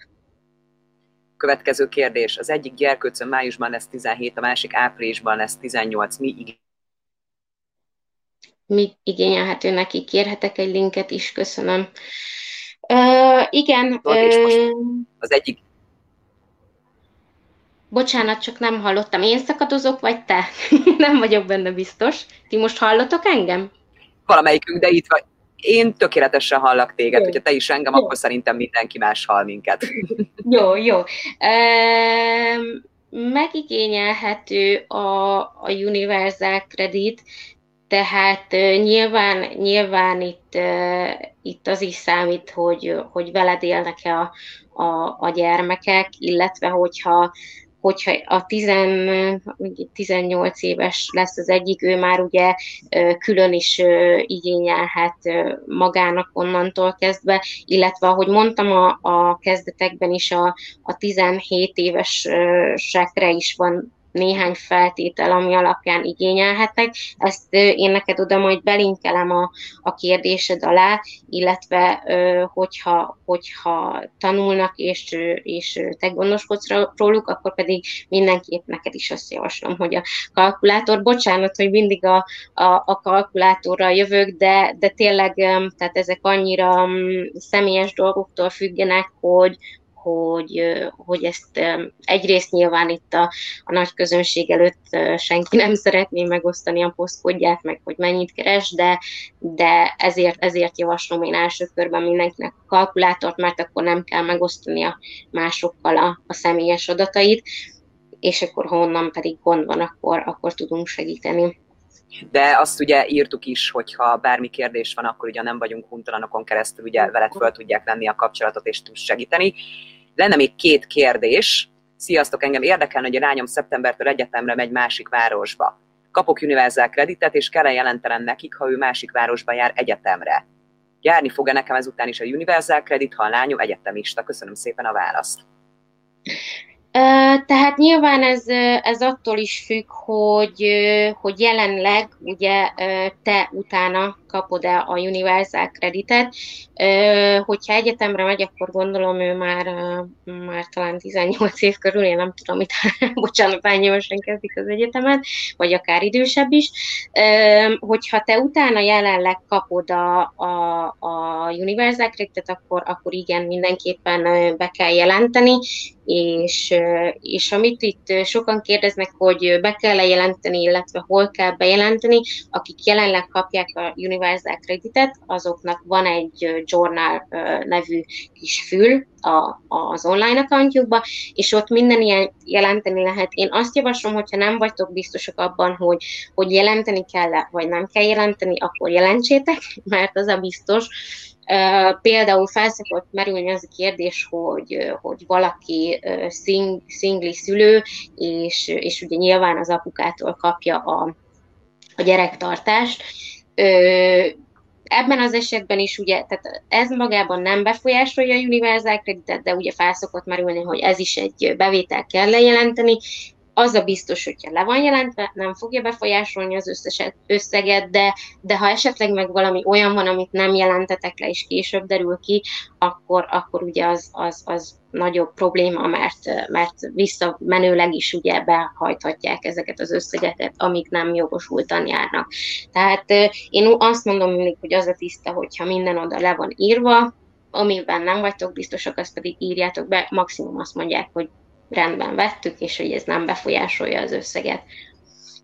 Következő kérdés. Az egyik gyerkőcön májusban lesz 17, a másik áprilisban lesz 18. Mi igényelhető neki? Kérhetek egy linket is, köszönöm. Igen. Az egyik... Bocsánat, csak nem hallottam. Én szakadozok, vagy te? Nem vagyok benne biztos. Ti most hallotok engem? Valamelyikünk, de itt vagy. Én tökéletesen hallak téged. Jó. Hogyha te is engem, jó, akkor szerintem mindenki más hall minket. Jó. Megigényelhető a Universal Credit, tehát nyilván itt az is számít, hogy veled élnek-e a gyermekek, illetve hogyha a 18 éves lesz az egyik, ő már ugye külön is igényelhet magának onnantól kezdve, illetve ahogy mondtam a kezdetekben is, a 17 évesekre is van néhány feltétel, ami alapján igényelhetnek. Ezt én neked oda majd belinkelem a kérdésed alá, illetve hogyha tanulnak, és te gondoskodsz róluk, akkor pedig mindenképp neked is azt javaslom, hogy a kalkulátor, bocsánat, hogy mindig a kalkulátorral jövök, de tényleg, tehát ezek annyira személyes dolgoktól függenek, hogy ezt egyrészt nyilván itt a nagy közönség előtt senki nem szeretné megosztani a posztkodját, meg hogy mennyit keres, de ezért javaslom én első körben mindenkinek a kalkulátort, mert akkor nem kell megosztania másokkal a személyes adatait, és akkor ha onnan pedig gond van, akkor tudunk segíteni. De azt ugye írtuk is, hogyha bármi kérdés van, akkor ugye nem vagyunk hontalanokon keresztül, ugye veled föl tudják venni a kapcsolatot és tudsz segíteni. Lenne még 2 kérdés. Sziasztok, engem érdekelne, hogy a lányom szeptembertől egyetemre megy másik városba. Kapok Universal Creditet, és kell-e jelentenem nekik, ha ő másik városba jár egyetemre? Járni fog-e nekem ezután is a Universal Credit, ha a lányom egyetemista? Köszönöm szépen a választ. Tehát nyilván ez attól is függ, hogy jelenleg ugye te utána kapod-e a Universal Creditet. Hogyha egyetemre megy, akkor gondolom ő már talán 18 év körül, én nem tudom, bocsánat, hány évesen kezdik az egyetemet, vagy akár idősebb is. Hogyha te utána jelenleg kapod a Universal Creditet, akkor igen, mindenképpen be kell jelenteni, és amit itt sokan kérdeznek, hogy be kell jelenteni, illetve hol kell bejelenteni, akik jelenleg kapják a Universal Creditet, azoknak van egy journal nevű kis fül az online accountjukba, és ott minden ilyen jelenteni lehet. Én azt javaslom, hogyha nem vagytok biztosak abban, hogy jelenteni kell-e, vagy nem kell jelenteni, akkor jelentsétek, mert az a biztos. Például felszokott merülni az a kérdés, hogy valaki szingli szülő, és ugye nyilván az apukától kapja a gyerektartást. Ebben az esetben is ugye, tehát ez magában nem befolyásolja a Universal Creditet, de ugye felszokott merülni, hogy ez is egy bevétel kell lejelenteni. Az a biztos, hogyha le van jelentve, nem fogja befolyásolni az összes összeget, de ha esetleg meg valami olyan van, amit nem jelentetek le, és később derül ki, akkor ugye az nagyobb probléma, mert visszamenőleg is ugye behajthatják ezeket az összegeket, amik nem jogosultan járnak. Tehát én azt mondom mindig, hogy az a tiszta, hogyha minden oda le van írva, amiben nem vagytok biztosak, azt pedig írjátok be, maximum azt mondják, hogy rendben vettük, és hogy ez nem befolyásolja az összeget.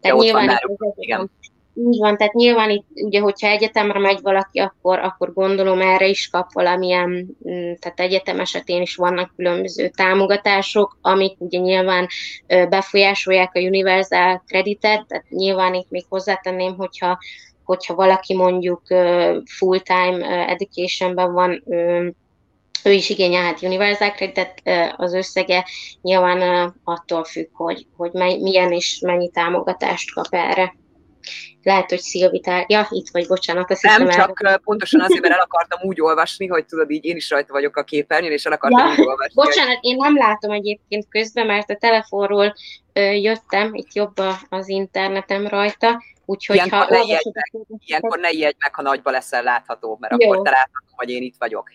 Tehát nyilván itt, ugye, hogyha egyetemre megy valaki, akkor gondolom erre is kap valamilyen, tehát egyetem esetén is vannak különböző támogatások, amik ugye nyilván befolyásolják a universal kreditet, tehát nyilván itt még hozzátenném, hogyha valaki mondjuk full-time educationben van, ő is igényelhet universal kreditet, az összege nyilván attól függ, hogy milyen és mennyi támogatást kap erre. Lehet, hogy Szilvitár... Ja, itt vagy, bocsánat. Nem, csak pontosan azért, mert el akartam úgy olvasni, hogy tudod, így én is rajta vagyok a képernyőn, és el akartam úgy olvasni. Bocsánat, én nem látom egyébként közben, mert a telefonról jöttem, itt jobb az internetem rajta, úgyhogy ilyenkor ha... Ilyenkor ne ijedj meg, ha nagyba leszel látható, mert jó. Akkor te látható, hogy én itt vagyok.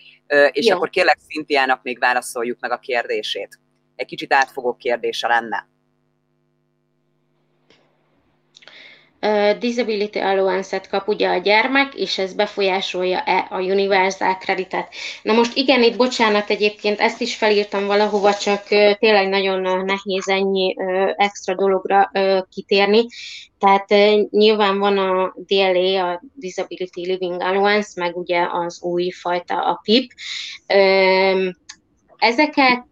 És jó. Akkor kérlek Szintiának még válaszoljuk meg a kérdését. Egy kicsit átfogó kérdése lenne. Disability allowance-et kap ugye a gyermek, és ez befolyásolja-e a universal kreditet. Na most igen, itt bocsánat egyébként, ezt is felírtam valahova, csak tényleg nagyon nehéz ennyi extra dologra kitérni. Tehát nyilván van a DLA, a Disability Living Allowance, meg ugye az új fajta, a PIP. Ezeket...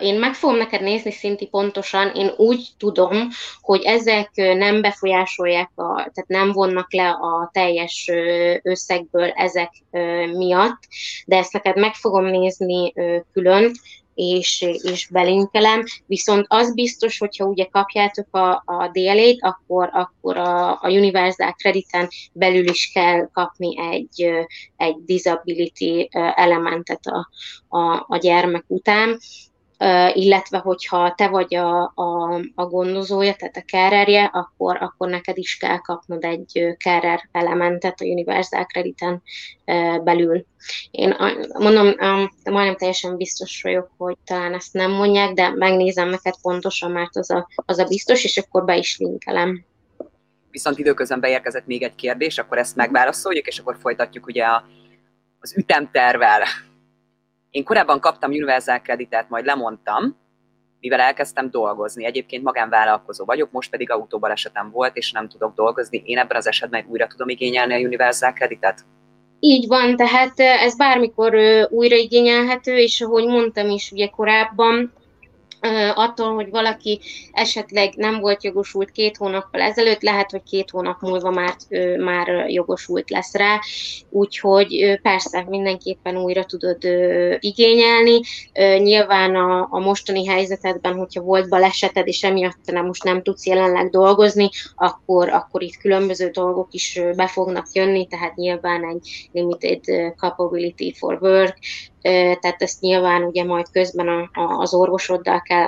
Én meg fogom neked nézni Szinti pontosan, én úgy tudom, hogy ezek nem befolyásolják, tehát nem vonnak le a teljes összegből ezek miatt, de ezt neked meg fogom nézni külön, és belinkelem, viszont az biztos, hogyha ugye kapjátok a DLA-t, akkor a universal krediten belül is kell kapni egy disability elementet a gyermek után, illetve hogyha te vagy a gondozója, tehát a carerje, akkor neked is kell kapnod egy carer elementet a universal krediten belül. Én mondom, majdnem teljesen biztos vagyok, hogy talán ezt nem mondják, de megnézem neked pontosan, mert az a biztos, és akkor be is linkelem. Viszont időközben beérkezett még egy kérdés, akkor ezt megválaszoljuk, és akkor folytatjuk ugye az ütemtervvel. Én korábban kaptam universal kreditet, majd lemondtam, mivel elkezdtem dolgozni. Egyébként magánvállalkozó vagyok, most pedig autóbalesetem volt, és nem tudok dolgozni. Én ebben az esetben újra tudom igényelni a universal kreditet? Így van, tehát ez bármikor újra igényelhető, és ahogy mondtam is ugye korábban, attól, hogy valaki esetleg nem volt jogosult 2 hónappal ezelőtt, lehet, hogy 2 hónap múlva már jogosult lesz rá, úgyhogy persze mindenképpen újra tudod igényelni. Nyilván a mostani helyzetedben, hogyha volt baleseted, és emiatt most nem tudsz jelenleg dolgozni, akkor itt különböző dolgok is be fognak jönni, tehát nyilván egy limited capability for work, tehát ezt nyilván ugye majd közben az orvosoddal kell,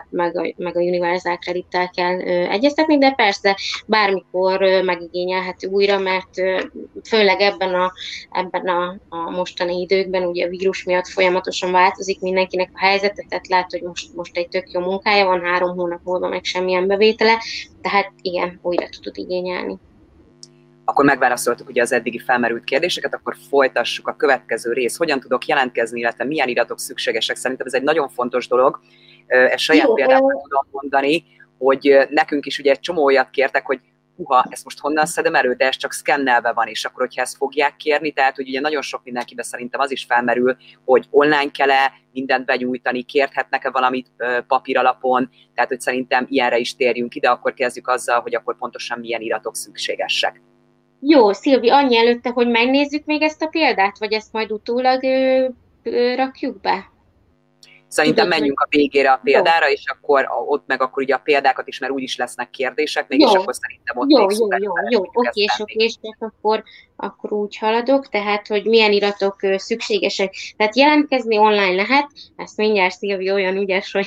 meg a universal kredittel kell egyeztetni, de persze bármikor megigényelhető újra, mert főleg ebben a mostani időkben ugye a vírus miatt folyamatosan változik mindenkinek a helyzete, tehát lehet, hogy most egy tök jó munkája van, 3 hónap múlva meg semmilyen bevétele, tehát igen, újra tudod igényelni. Akkor megválaszoltuk ugye az eddigi felmerült kérdéseket, akkor folytassuk a következő rész. Hogyan tudok jelentkezni, illetve milyen iratok szükségesek? Szerintem ez egy nagyon fontos dolog. Ezt saját példában tudom mondani, hogy nekünk is ugye egy csomó olyat kértek, hogy ezt most honnan szedem elő, de ez csak szkennelve van, és akkor, hogyha ezt fogják kérni, tehát hogy ugye nagyon sok mindenkiben szerintem az is felmerül, hogy online kell-e mindent benyújtani, kérhetnek-e valamit papír alapon, tehát hogy szerintem ilyenre is térjünk ide, akkor kezdjük azzal, hogy akkor pontosan milyen iratok szükségesek. Jó, Szilvi, annyi előtte, hogy megnézzük még ezt a példát, vagy ezt majd utólag rakjuk be? Szerintem menjünk a végére a példára, és akkor ott meg akkor ugye a példákat is, mert úgyis lesznek kérdések, mégis akkor szerintem ott még szuper. Jó, oké, tehát akkor úgy haladok, tehát, hogy milyen iratok szükségesek. Tehát jelentkezni online lehet, ezt mindjárt Szilvi olyan ügyes, hogy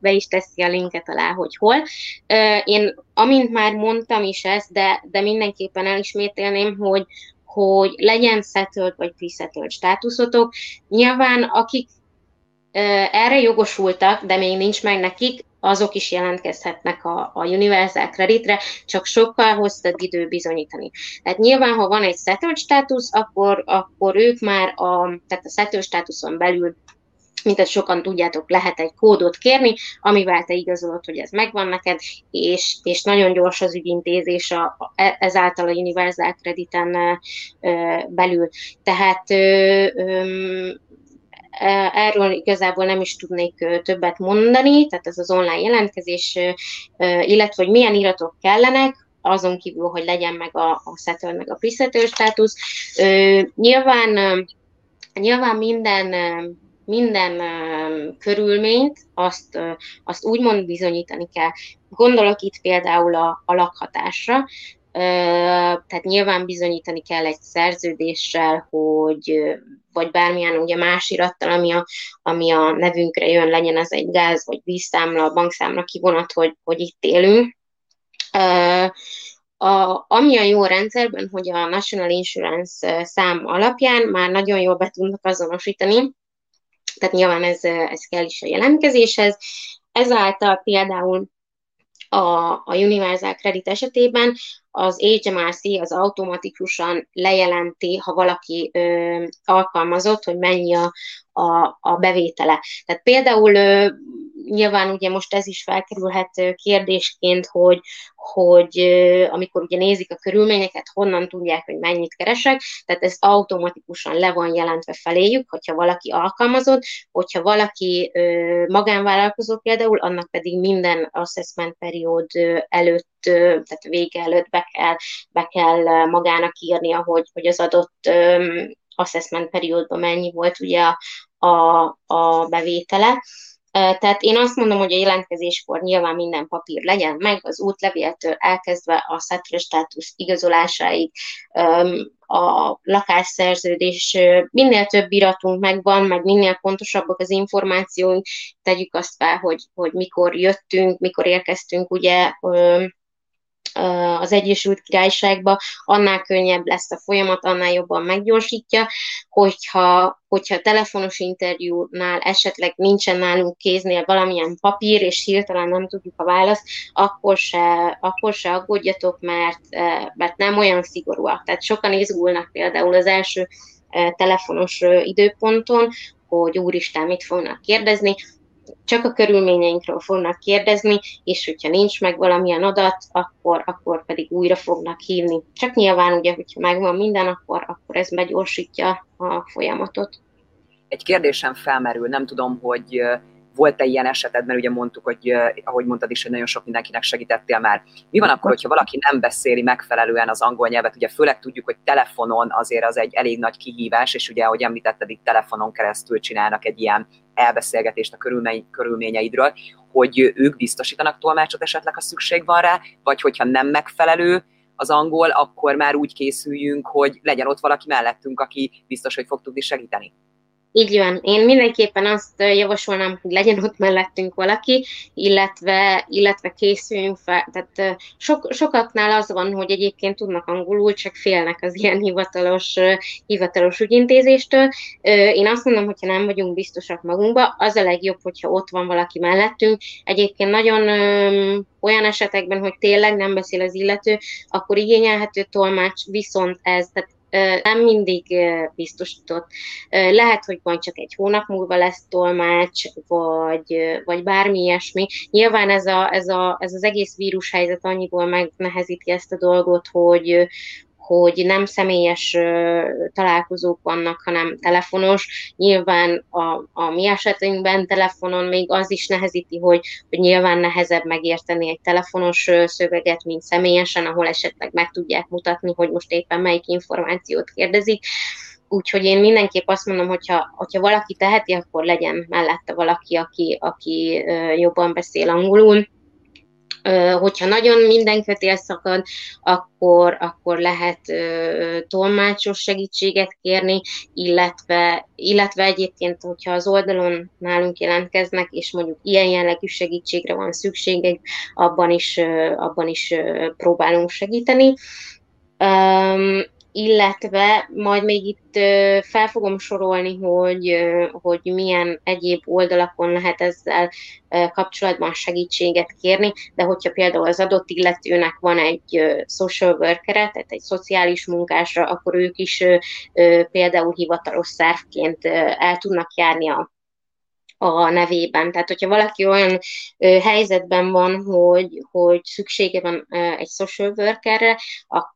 be is teszi a linket alá, hogy hol. Én, amint már mondtam is ezt, de mindenképpen elismételném, hogy legyen settled vagy pre-settled státuszotok. Nyilván, akik erre jogosultak, de még nincs meg nekik, azok is jelentkezhetnek a Universal Creditre, csak sokkal hosszabb idő bizonyítani. Tehát nyilván, ha van egy settled státusz, akkor ők már tehát a settled státuszon belül, mint ezt sokan tudjátok, lehet egy kódot kérni, amivel te igazolod, hogy ez megvan neked, és nagyon gyors az ügyintézés ezáltal a Universal Crediten belül. Tehát erről igazából nem is tudnék többet mondani, tehát ez az online jelentkezés, illetve hogy milyen iratok kellenek, azon kívül, hogy legyen meg a settled, meg a pre-settled státusz. Nyilván minden körülményt, azt úgymond bizonyítani kell. Gondolok itt például a lakhatásra, tehát nyilván bizonyítani kell egy szerződéssel, vagy bármilyen ugye más irattal, ami a nevünkre jön, legyen ez egy gáz, vagy vízszámla, bankszámla kivonat, hogy itt élünk. Ami a jó rendszerben, hogy a National Insurance szám alapján már nagyon jól be tudnak azonosítani, tehát nyilván ez kell is a jelentkezéshez. Ezáltal például a Universal Credit esetében az HMRC az automatikusan lejelenti, ha valaki alkalmazott, hogy mennyi a bevétele. Tehát például nyilván ugye most ez is felkerülhet kérdésként, hogy amikor ugye nézik a körülményeket, honnan tudják, hogy mennyit keresek, tehát ez automatikusan le van jelentve feléjük, hogyha valaki alkalmazott, hogyha valaki magánvállalkozó például, annak pedig minden assessment periód előtt, tehát vége előtt be kell magának írnia, hogy az adott assessment periódban mennyi volt ugye a bevétele. Tehát én azt mondom, hogy a jelentkezéskor nyilván minden papír legyen meg, az útlevéltől elkezdve a settled státusz igazolásáig, a lakásszerződés, minél több iratunk megvan, meg minél pontosabbak az információink, tegyük azt fel, hogy mikor jöttünk, mikor érkeztünk ugye az Egyesült Királyságba, annál könnyebb lesz a folyamat, annál jobban meggyorsítja, hogyha telefonos interjúnál esetleg nincsen nálunk kéznél valamilyen papír, és hirtelen nem tudjuk a választ, akkor se aggódjatok, mert nem olyan szigorúak. Tehát sokan izgulnak például az első telefonos időponton, hogy úristen, mit fognak kérdezni, csak a körülményeinkről fognak kérdezni, és hogyha nincs meg valamilyen adat, akkor pedig újra fognak hívni. Csak nyilván ugye, hogyha megvan minden, akkor ez begyorsítja a folyamatot. Egy kérdésem felmerül, nem tudom, hogy volt-e ilyen eseted, mert ugye mondtuk, hogy ahogy mondtad is, hogy nagyon sok mindenkinek segítettél már. Mi van akkor, hogyha valaki nem beszéli megfelelően az angol nyelvet? Ugye főleg tudjuk, hogy telefonon azért az egy elég nagy kihívás, és ugye, ahogy említetted, itt telefonon keresztül csinálnak egy ilyen elbeszélgetést a körülményeidről, hogy ők biztosítanak tolmácsot esetleg, ha szükség van rá, vagy hogyha nem megfelelő az angol, akkor már úgy készüljünk, hogy legyen ott valaki mellettünk, aki biztos, hogy fog tudni segíteni. Így van. Én mindenképpen azt javasolnám, hogy legyen ott mellettünk valaki, illetve készüljünk fel. Tehát sokaknál az van, hogy egyébként tudnak angolul, csak félnek az ilyen hivatalos ügyintézéstől. Én azt mondom, hogyha nem vagyunk biztosak magunkba, az a legjobb, hogyha ott van valaki mellettünk. Egyébként nagyon olyan esetekben, hogy tényleg nem beszél az illető, akkor igényelhető tolmács, viszont ez, tehát nem mindig biztosított. Lehet, hogy majd csak egy hónap múlva lesz tolmács, vagy bármi ilyesmi. Nyilván ez az egész vírushelyzet annyiból megnehezíti ezt a dolgot, hogy nem személyes találkozók vannak, hanem telefonos. Nyilván a mi esetünkben telefonon még az is nehezíti, hogy nyilván nehezebb megérteni egy telefonos szöveget, mint személyesen, ahol esetleg meg tudják mutatni, hogy most éppen melyik információt kérdezik. Úgyhogy én mindenképp azt mondom, hogyha valaki teheti, akkor legyen mellette valaki, aki jobban beszél angolul. Hogyha nagyon minden kötél szakad, akkor lehet tolmácsos segítséget kérni, illetve egyébként, hogyha az oldalon nálunk jelentkeznek, és mondjuk ilyen jellegű segítségre van szükségük, abban is próbálunk segíteni. Illetve majd még itt fel fogom sorolni, hogy milyen egyéb oldalakon lehet ezzel kapcsolatban segítséget kérni, de hogyha például az adott illetőnek van egy social worker-e, tehát egy szociális munkásra, akkor ők is például hivatalos szervként el tudnak járni a nevében. Tehát, hogyha valaki olyan helyzetben van, hogy szüksége van egy social workerre,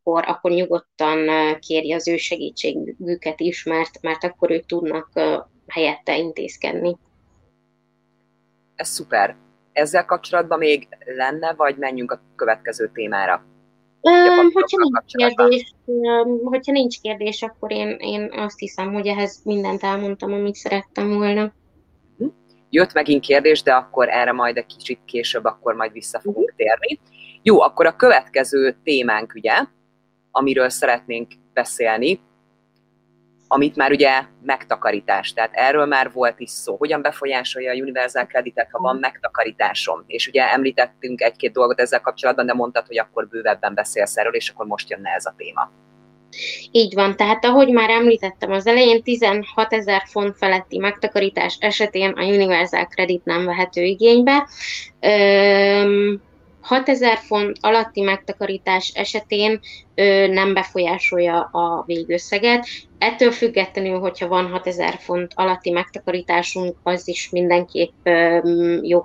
akkor nyugodtan kéri az ő segítségüket is, mert akkor ők tudnak helyette intézkedni. Ez szuper. Ezzel kapcsolatban még lenne, vagy menjünk a következő témára? Hogyha nincs kérdés, akkor én azt hiszem, hogy ehhez mindent elmondtam, amit szerettem volna. Jött megint kérdés, de akkor erre majd egy kicsit később, akkor majd vissza fogunk térni. Jó, akkor a következő témánk, ugye, amiről szeretnénk beszélni, amit már ugye megtakarítás, tehát erről már volt is szó. Hogyan befolyásolja a Universal Creditet, ha van megtakarításom? És ugye említettünk egy-két dolgot ezzel kapcsolatban, de mondtad, hogy akkor bővebben beszélsz erről, és akkor most jönne ez a téma. Így van, tehát ahogy már említettem az elején, 16 000 font feletti megtakarítás esetén a Universal Credit nem vehető igénybe. 6000 font alatti megtakarítás esetén nem befolyásolja a végösszeget. Ettől függetlenül, hogyha van 6000 font alatti megtakarításunk, az is mindenképp jó,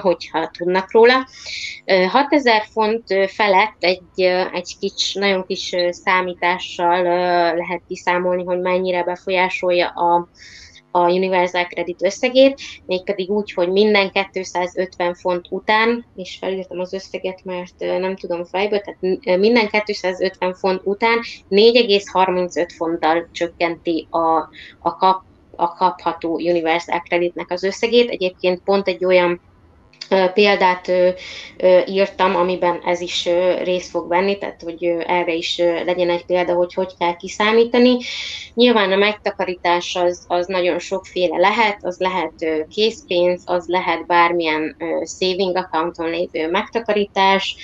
hogyha tudnak róla. 6000 font felett egy kis, nagyon kis számítással lehet kiszámolni, hogy mennyire befolyásolja a Universal Credit összegét, mégpedig úgy, hogy minden 250 font után, és felírtam az összeget, mert nem tudom fejből, tehát minden 250 font után 4,35 fonttal csökkenti a kapható Universal Creditnek az összegét. Egyébként pont egy olyan példát írtam, amiben ez is részt fog venni, tehát hogy erre is legyen egy példa, hogy kell kiszámítani. Nyilván a megtakarítás az nagyon sokféle lehet, az lehet készpénz, az lehet bármilyen saving accounton lévő megtakarítás,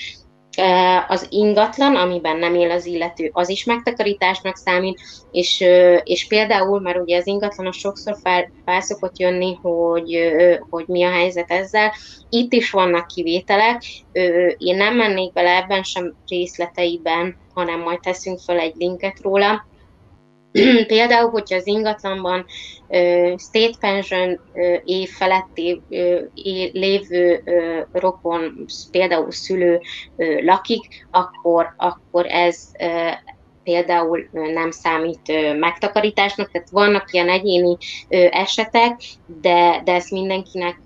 az ingatlan, amiben nem él az illető, az is megtakarításnak számít, és például, mert ugye az ingatlanos sokszor fel szokott jönni, hogy mi a helyzet ezzel, itt is vannak kivételek, én nem mennék bele ebben sem részleteiben, hanem majd teszünk fel egy linket róla. Például, hogyha az ingatlanban state pension év feletti lévő rokon, például szülő lakik, akkor ez például nem számít megtakarításnak, tehát vannak ilyen egyéni esetek, de ezt mindenkinek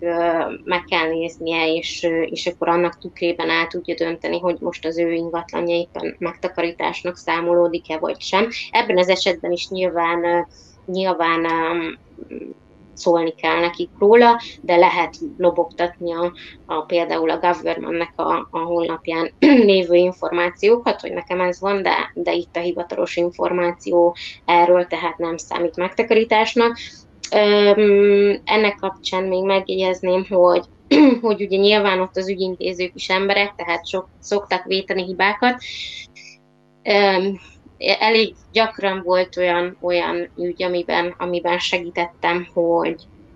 meg kell néznie, és akkor annak tükrében el tudja dönteni, hogy most az ő ingatlanja éppen megtakarításnak számolódik-e, vagy sem. Ebben az esetben is nyilván szólni kell nekik róla, de lehet lobogtatni például a governmentnek a honlapján lévő információkat, hogy nekem ez van, de itt a hivatalos információ erről, tehát nem számít megtakarításnak. Ennek kapcsán még megjegyezném, hogy ugye nyilván ott az ügyintézők is emberek, tehát szoktak véteni hibákat. Elég gyakran volt olyan ügy, amiben segítettem,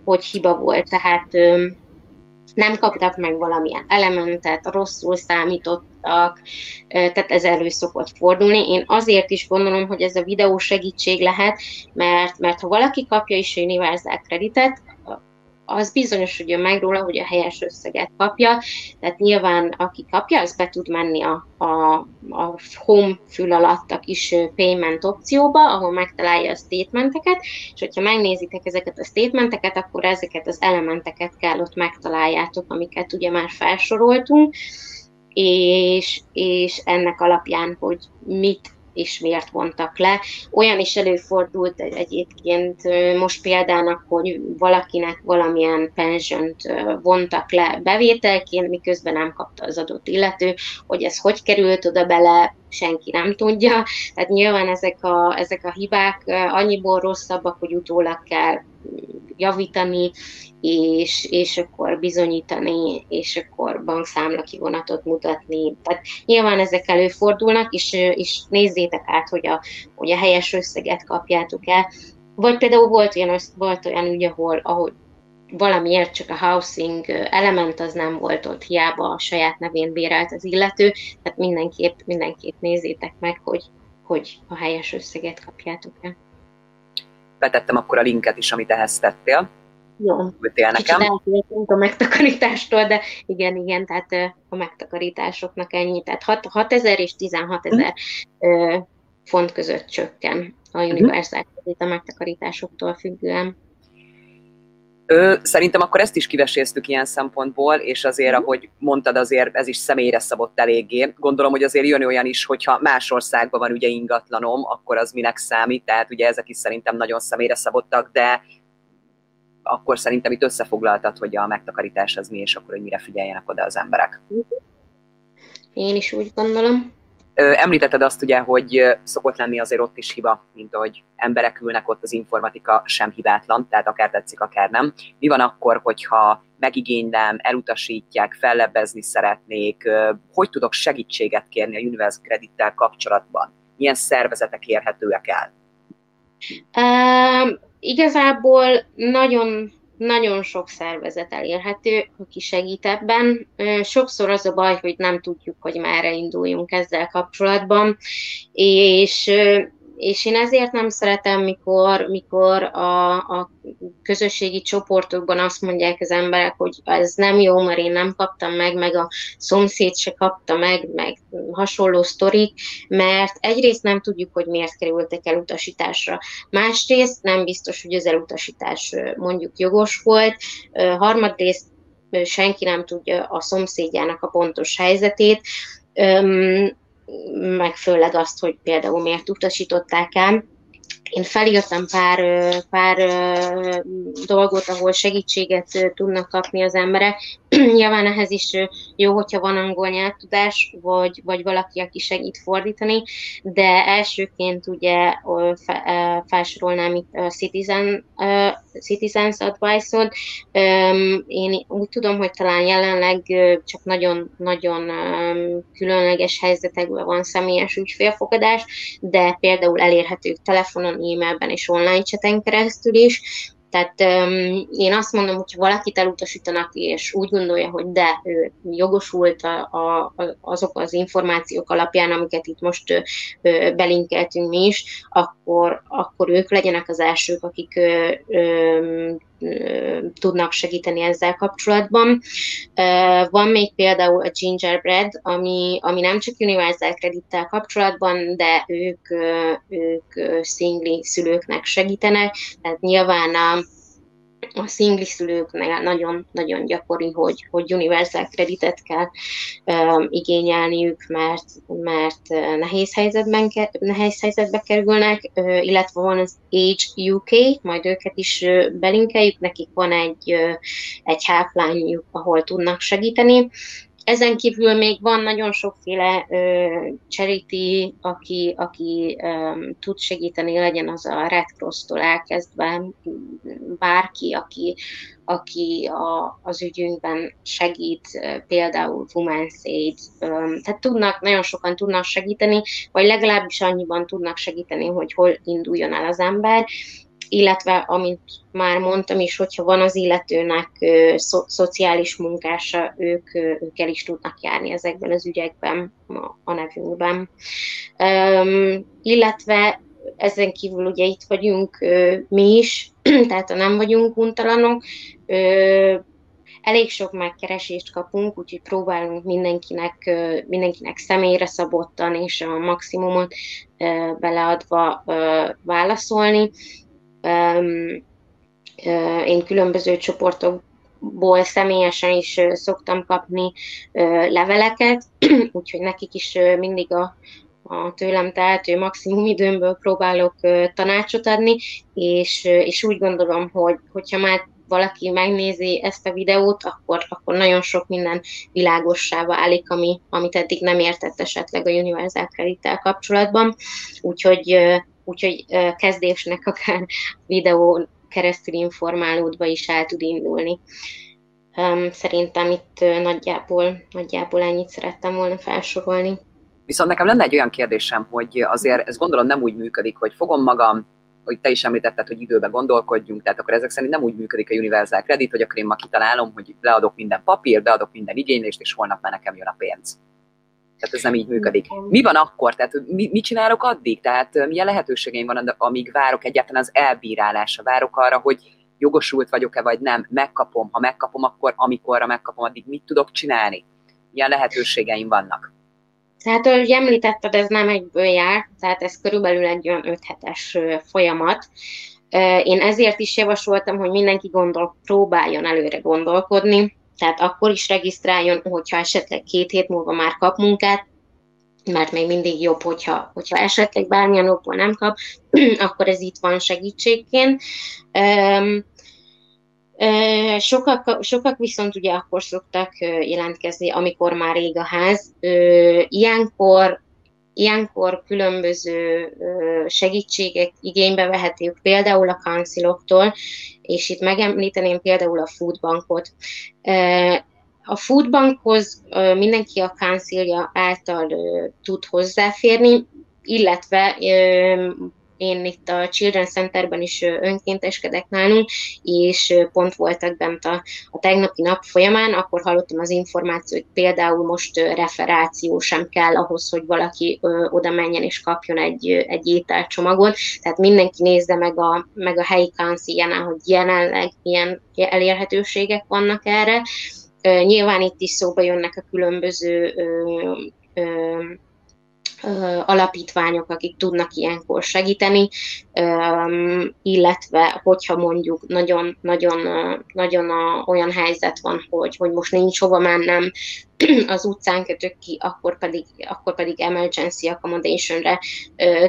hogy hiba volt, tehát nem kaptak meg valamilyen elementet, rosszul számítottak, tehát ez elő szokott fordulni. Én azért is gondolom, hogy ez a videó segítség lehet, mert ha valaki kapja is a Universal Creditet, az bizonyosodjon meg róla, hogy a helyes összeget kapja, tehát nyilván aki kapja, az be tud menni a home fül alatt a kis payment opcióba, ahol megtalálja a statementeket, és hogyha megnézitek ezeket a statementeket, akkor ezeket az elementeket kell ott megtaláljátok, amiket ugye már felsoroltunk, és ennek alapján, hogy mit és miért vontak le. Olyan is előfordult egyébként most példának, hogy valakinek valamilyen pensiont vontak le bevételként, miközben nem kapta az adott illető, hogy ez hogy került oda bele, senki nem tudja. Tehát nyilván ezek a hibák annyiból rosszabbak, hogy utólag kell javítani, és akkor bizonyítani, és akkor bankszámla kivonatot mutatni. Tehát nyilván ezek előfordulnak, és nézzétek át, hogy a helyes összeget kapjátok el. Vagy például volt olyan ügy, ahol valamiért csak a housing element az nem volt ott, hiába a saját nevén bérelt az illető, tehát mindenképp nézzétek meg, hogy a helyes összeget kapjátok el. Betettem akkor a linket is, amit ehhez tettél. Jó, kicsit eltértünk a megtakarítástól, de igen, tehát a megtakarításoknak ennyi, tehát 6 000 és 16 000 font között csökken a Universal Credit a megtakarításoktól függően. Szerintem akkor ezt is kiveséztük ilyen szempontból, és azért, ahogy mondtad, azért ez is személyre szabott eléggé. Gondolom, hogy azért jön olyan is, hogyha más országban van ugye ingatlanom, akkor az minek számít, tehát ugye ezek is szerintem nagyon személyre szabottak, de akkor szerintem itt összefoglaltad, hogy a megtakarítás az mi, és akkor hogy mire figyeljenek oda az emberek. Én is úgy gondolom. Említetted azt ugye, hogy szokott lenni azért ott is hiba, mint ahogy emberek ülnek ott, az informatika sem hibátlan, tehát akár tetszik, akár nem. Mi van akkor, hogyha megigénylem, elutasítják, fellebbezni szeretnék, hogy tudok segítséget kérni a Universal Credittel kapcsolatban? Milyen szervezetek érhetőek el? Igazából nagyon sok szervezet elérhető, aki segít ebben. Sokszor az a baj, hogy nem tudjuk, hogy merre induljunk ezzel kapcsolatban, és én ezért nem szeretem, mikor a közösségi csoportokban azt mondják az emberek, hogy ez nem jó, mert én nem kaptam meg a szomszéd se kapta meg hasonló sztorik, mert egyrészt nem tudjuk, hogy miért kerültek elutasításra. Másrészt nem biztos, hogy az elutasítás mondjuk jogos volt. Harmadrészt senki nem tudja a szomszédjának a pontos helyzetét, meg főleg azt, hogy például miért utasították el. Én felírtam pár dolgot, ahol segítséget tudnak kapni az emberek. Nyilván ehhez is jó, hogyha van angol nyelvtudás, vagy valaki, aki segít fordítani, de elsőként ugye felsorolnám itt a Citizens Advice-ot. Én úgy tudom, hogy talán jelenleg csak nagyon-nagyon különleges helyzetekben van személyes ügyfélfogadás, de például elérhetők telefonon, e-mailben és online chaten keresztül is. Tehát én azt mondom, hogy ha valakit elutasítanak, és úgy gondolja, hogy de ő jogosult azok az információk alapján, amiket itt most belinkeltünk mi is, akkor ők legyenek az elsők, akik tudnak segíteni ezzel kapcsolatban. Van még például a Gingerbread, ami nem csak Universal Credittel kapcsolatban, de ők szingli szülőknek segítenek, tehát nyilván a szingli szülőknél nagyon gyakori, hogy Universal Creditet kell igényelniük, mert nehéz helyzetbe kerülnek, illetve van az Age UK, majd őket is belinkeljük, nekik van egy helpline-juk, ahol tudnak segíteni. Ezen kívül még van nagyon sokféle charity, aki tud segíteni, legyen az a Red Cross-tól elkezdve bárki, aki az ügyünkben segít, például Women's Aid, tehát nagyon sokan tudnak segíteni, vagy legalábbis annyiban tudnak segíteni, hogy hol induljon el az ember, illetve, amint már mondtam is, hogyha van az illetőnek szociális munkása, ők el is tudnak járni ezekben az ügyekben, a nevünkben. Illetve ezen kívül ugye itt vagyunk mi is, tehát nem vagyunk untalanok, elég sok megkeresést kapunk, úgyhogy próbálunk mindenkinek személyre szabottan és a maximumot beleadva válaszolni. Én különböző csoportokból személyesen is szoktam kapni leveleket, úgyhogy nekik is mindig a tőlem tehető maximum időmből próbálok tanácsot adni, és úgy gondolom, hogy hogyha már valaki megnézi ezt a videót, akkor nagyon sok minden világossá válik, amit eddig nem értett esetleg a Universal Credit-tel kapcsolatban. Úgyhogy kezdésnek akár videón keresztül informálódva is el tud indulni. Szerintem itt nagyjából ennyit szerettem volna felsorolni. Viszont nekem lenne egy olyan kérdésem, hogy azért ez gondolom nem úgy működik, hogy fogom magam, hogy te is említetted, hogy időben gondolkodjunk, tehát akkor ezek szerint nem úgy működik a Universal Credit, hogy akkor én ma kitalálom, hogy leadok minden papírt, beadok minden igénylést, és holnap már nekem jön a pénz. Tehát ez nem így működik. Mi van akkor? Tehát mit csinálok addig? Tehát milyen lehetőségeim van, amíg várok egyáltalán az elbírálásra? Várok arra, hogy jogosult vagyok-e, vagy nem? Megkapom? Ha megkapom, akkor amikorra megkapom, addig mit tudok csinálni? Milyen lehetőségeim vannak? Tehát, ahogy említetted, ez nem egyből jár, tehát ez körülbelül egy olyan 5 hetes folyamat. Én ezért is javasoltam, hogy mindenki próbáljon előre gondolkodni, tehát akkor is regisztráljon, hogyha esetleg 2 hét múlva már kap munkát, mert még mindig jobb, hogyha esetleg bármilyen okból nem kap, akkor ez itt van segítségként. Sokak viszont ugye akkor szoktak jelentkezni, amikor már rég a ház. Ilyenkor különböző segítségek igénybe vehetők, például a kanziloktól, és itt megemlíteném például a Foodbankot. A Foodbankhoz mindenki a kanzilja által tud hozzáférni, illetve én itt a Children's Centerben is önkénteskedek nálunk, és pont voltak bent a tegnapi nap folyamán, akkor hallottam az információt, például most referáció sem kell ahhoz, hogy valaki oda menjen és kapjon egy ételcsomagot, tehát mindenki nézze meg a helyi kanziljánál, hogy jelenleg milyen elérhetőségek vannak erre. Nyilván itt is szóba jönnek a különböző alapítványok, akik tudnak ilyenkor segíteni, illetve hogyha mondjuk nagyon olyan helyzet van, hogy most nincs hova mennem, az utcán kötök ki, akkor pedig emergency accommodation-re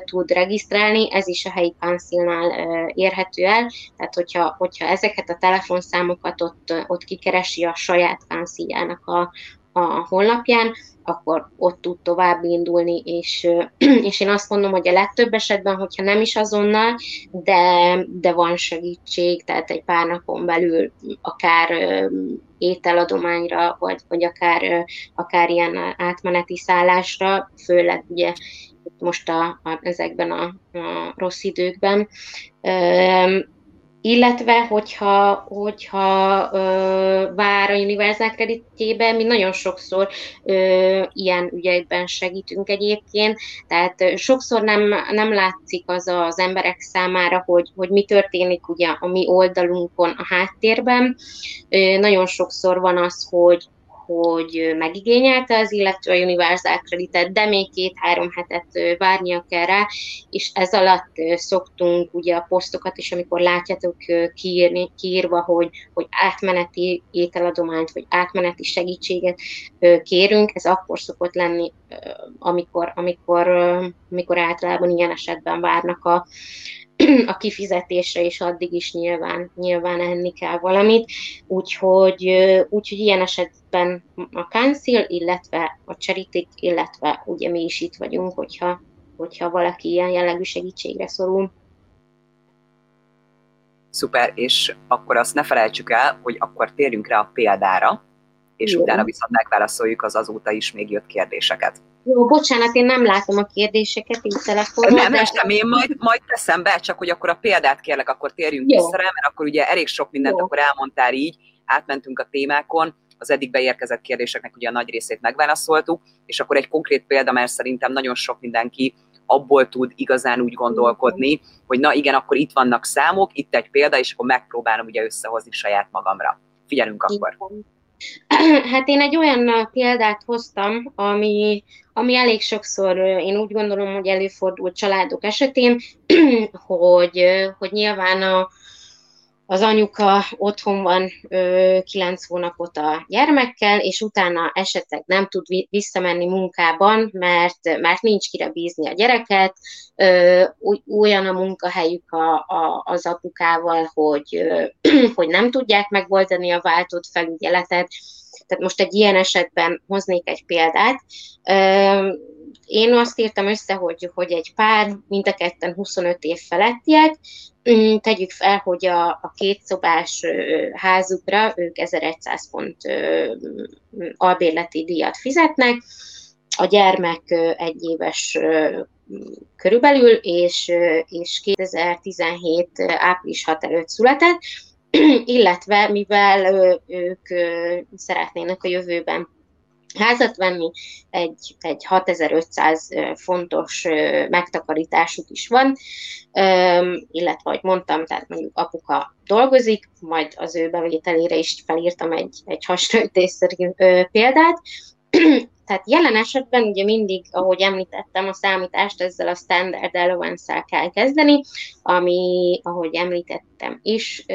tud regisztrálni, ez is a helyi councilnál érhető el, tehát hogyha ezeket a telefonszámokat ott kikeresi a saját counciljának a honlapján, akkor ott tud tovább indulni, és én azt mondom, hogy a legtöbb esetben, hogyha nem is azonnal, de van segítség, tehát egy pár napon belül akár ételadományra, vagy akár ilyen átmeneti szállásra, főleg ugye most ezekben a rossz időkben, illetve, hogyha vár a Universal Credit-jébe, mi nagyon sokszor ilyen ügyekben segítünk egyébként, tehát sokszor nem látszik az emberek számára, hogy mi történik ugye a mi oldalunkon a háttérben. Nagyon sokszor van az, hogy megigényelte az illető a Universal Credit-et, de még 2-3 hetet várnia kell rá, és ez alatt szoktunk ugye a posztokat is, amikor látjátok kiírva, hogy átmeneti ételadományt, vagy átmeneti segítséget kérünk, ez akkor szokott lenni, amikor általában ilyen esetben várnak a kifizetésre, és addig is nyilván enni kell valamit, úgyhogy ilyen esetben a council, illetve a charity, illetve ugye mi is itt vagyunk, hogyha valaki ilyen jellegű segítségre szorul. Szuper, és akkor azt ne felejtsük el, hogy akkor térjünk rá a példára, és jó. Utána viszont megválaszoljuk az azóta is még jött kérdéseket. Jó, bocsánat, én nem látom a kérdéseket így telefonon. Nem, én majd teszem be, csak hogy akkor a példát kérlek, akkor térjünk vissza rá, mert akkor ugye elég sok mindent Jó. Akkor elmondtál így, átmentünk a témákon, az eddig beérkezett kérdéseknek ugye a nagy részét megválaszoltuk, és akkor egy konkrét példa, mert szerintem nagyon sok mindenki abból tud igazán úgy gondolkodni, hogy na igen, akkor itt vannak számok, itt egy példa, és akkor megpróbálom ugye összehozni saját magamra. Figyelünk akkor. Hát én egy olyan példát hoztam, ami elég sokszor, én úgy gondolom, hogy előfordul családok esetén, hogy nyilván az anyuka otthon van 9 hónapot a gyermekkel, és utána esetleg nem tud visszamenni munkában, mert nincs kire bízni a gyereket, olyan a munkahelyük az apukával, hogy nem tudják megoldani a váltott felügyeletet. Tehát most egy ilyen esetben hoznék egy példát. Én azt írtam össze, hogy egy pár, mind a ketten 25 év felettiek, tegyük fel, hogy a 2 szobás házukra ők 1100 font albérleti díjat fizetnek, a gyermek 1 éves körülbelül, és 2017. április 6 előtt született, illetve mivel ők szeretnének a jövőben házat venni, egy 6500 fontos megtakarításuk is van, illetve, ahogy mondtam, tehát mondjuk apuka dolgozik, majd az ő bevételére is felírtam egy hasraütésszerű példát. Tehát jelen esetben ugye mindig, ahogy említettem, a számítást ezzel a standard allowance-szel kell kezdeni, ami, ahogy említettem is,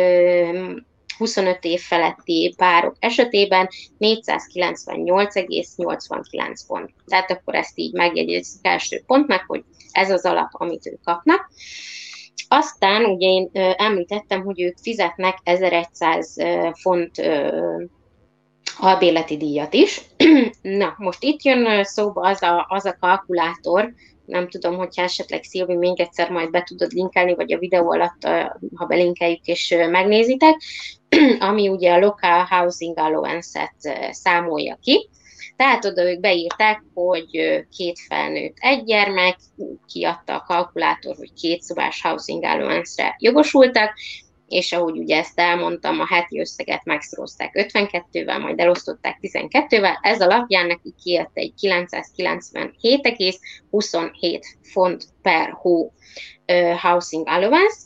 25 év feletti párok esetében 498,89 pont. Tehát akkor ezt így megjegyezzük első pontnak, hogy ez az alap, amit ők kapnak. Aztán ugye én említettem, hogy ők fizetnek 1100 font albérleti díjat is. Na, most itt jön szóba az a kalkulátor, nem tudom, hogyha esetleg Szilvi még egyszer majd be tudod linkelni, vagy a videó alatt, ha belinkeljük és megnézitek, ami ugye a Local Housing Allowance-et számolja ki. Tehát oda ők beírták, hogy 2 felnőtt, 1 gyermek, kiadta a kalkulátor, hogy 2 szobás Housing Allowance-re jogosultak, és ahogy ugye ezt elmondtam, a heti összeget megszorozták 52-vel, majd elosztották 12-vel, ez alapján neki kijött egy 997,27 font per hó housing allowance.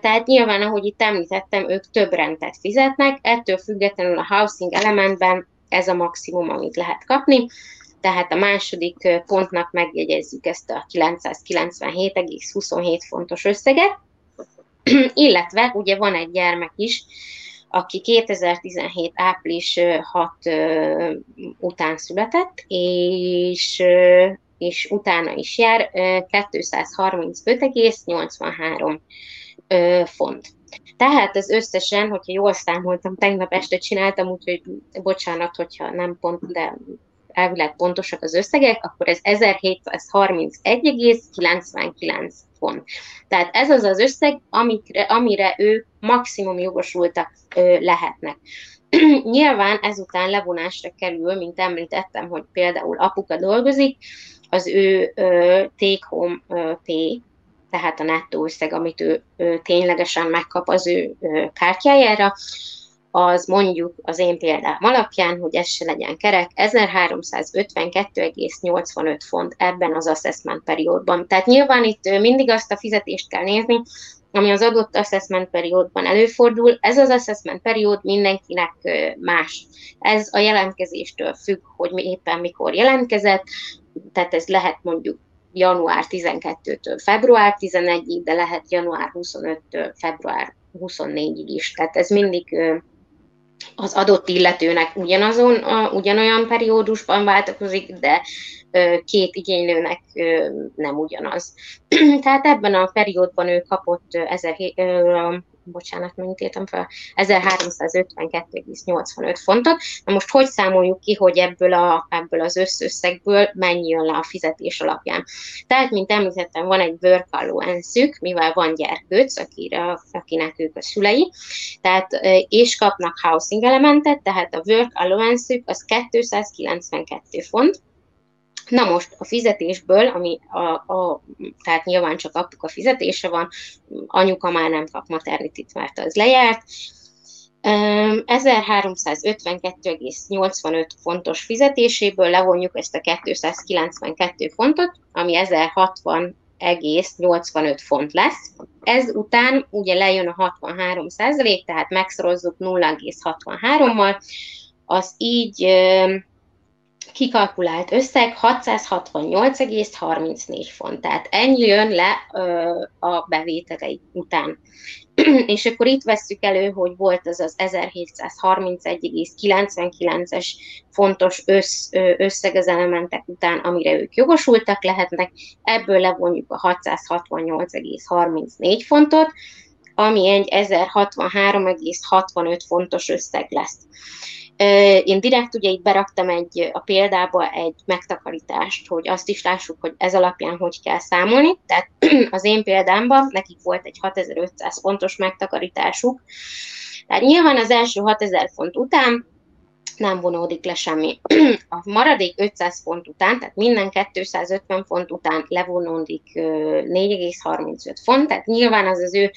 Tehát nyilván, ahogy itt említettem, ők több rendet fizetnek, ettől függetlenül a housing elementben ez a maximum, amit lehet kapni. Tehát a második pontnak megjegyezzük ezt a 997,27 fontos összeget. Illetve ugye van egy gyermek is, aki 2017. április 6 után született, és utána is jár 235,83 font. Tehát ez összesen, hogyha jól számoltam, tegnap este csináltam, úgyhogy bocsánat, hogyha nem pont, de elvileg pontosak az összegek, akkor ez 1731,99 font. Tehát ez az az összeg, amire ők maximum jogosultak lehetnek. Nyilván ezután levonásra kerül, mint említettem, hogy például apuka dolgozik, az ő take-home pay, tehát a nettó összeg, amit ő ténylegesen megkap az ő kártyájára, az mondjuk az én példám alapján, hogy ez se legyen kerek, 1352,85 font ebben az assessment periódban. Tehát nyilván itt mindig azt a fizetést kell nézni, ami az adott assessment periódban előfordul. Ez az assessment periód mindenkinek más. Ez a jelentkezéstől függ, hogy éppen mikor jelentkezett, tehát ez lehet mondjuk január 12-től február 11-ig, de lehet január 25-től február 24-ig is. Tehát ez mindig az adott illetőnek ugyanolyan periódusban változik, de 2 igénylőnek nem ugyanaz. Tehát ebben a periódban ő kapott 1352,85 fontot. Na most hogy számoljuk ki, hogy ebből az összegből mennyi jön le a fizetés alapján? Tehát, mint említettem, van egy work allowance-ük, mivel van gyerkőc, akinek ők a szülei, tehát, és kapnak housing elementet, tehát a work allowance-ük az 292 font. Na most a fizetésből, ami tehát nyilván csak apuka fizetése van, anyuka már nem kap maternitit, mert az lejárt. 1352,85 fontos fizetéséből levonjuk ezt a 292 fontot, ami 1060,85 font lesz. Ez után ugye lejön a 63%, tehát megszorozzuk 0,63-mal, az így kikalkulált összeg 668,34 font, tehát ennyi jön le a bevételei után. És akkor itt vesszük elő, hogy volt az az 1731,99-es fontos összeg az elementek után, amire ők jogosultak lehetnek, ebből levonjuk a 668,34 fontot, ami egy 1063,65 fontos összeg lesz. Én direkt ugye itt beraktam a példába egy megtakarítást, hogy azt is lássuk, hogy ez alapján hogy kell számolni. Tehát az én példámban nekik volt egy 6500 fontos megtakarításuk. Tehát nyilván az első 6000 font után nem vonódik le semmi. A maradék 500 font után, tehát minden 250 font után levonódik 4,35 font, tehát nyilván az az ő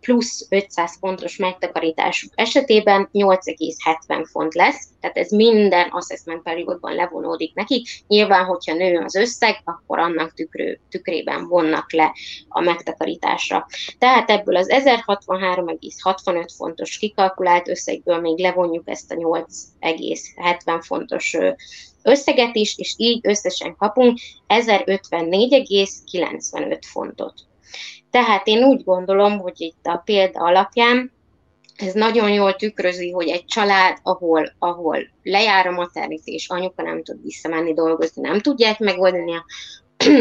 plusz 500 fontos megtakarításuk esetében 8,70 font lesz, tehát ez minden assessment periódban levonódik nekik. Nyilván, hogyha nő az összeg, akkor annak tükrében vonnak le a megtakarításra. Tehát ebből az 1063,65 fontos kikalkulált összegből még levonjuk ezt a 8,70 fontos összeget is, és így összesen kapunk 1054,95 fontot. Tehát én úgy gondolom, hogy itt a példa alapján ez nagyon jól tükrözi, hogy egy család, ahol lejár a maternitás és anyuka nem tud visszamenni dolgozni, nem tudják megoldani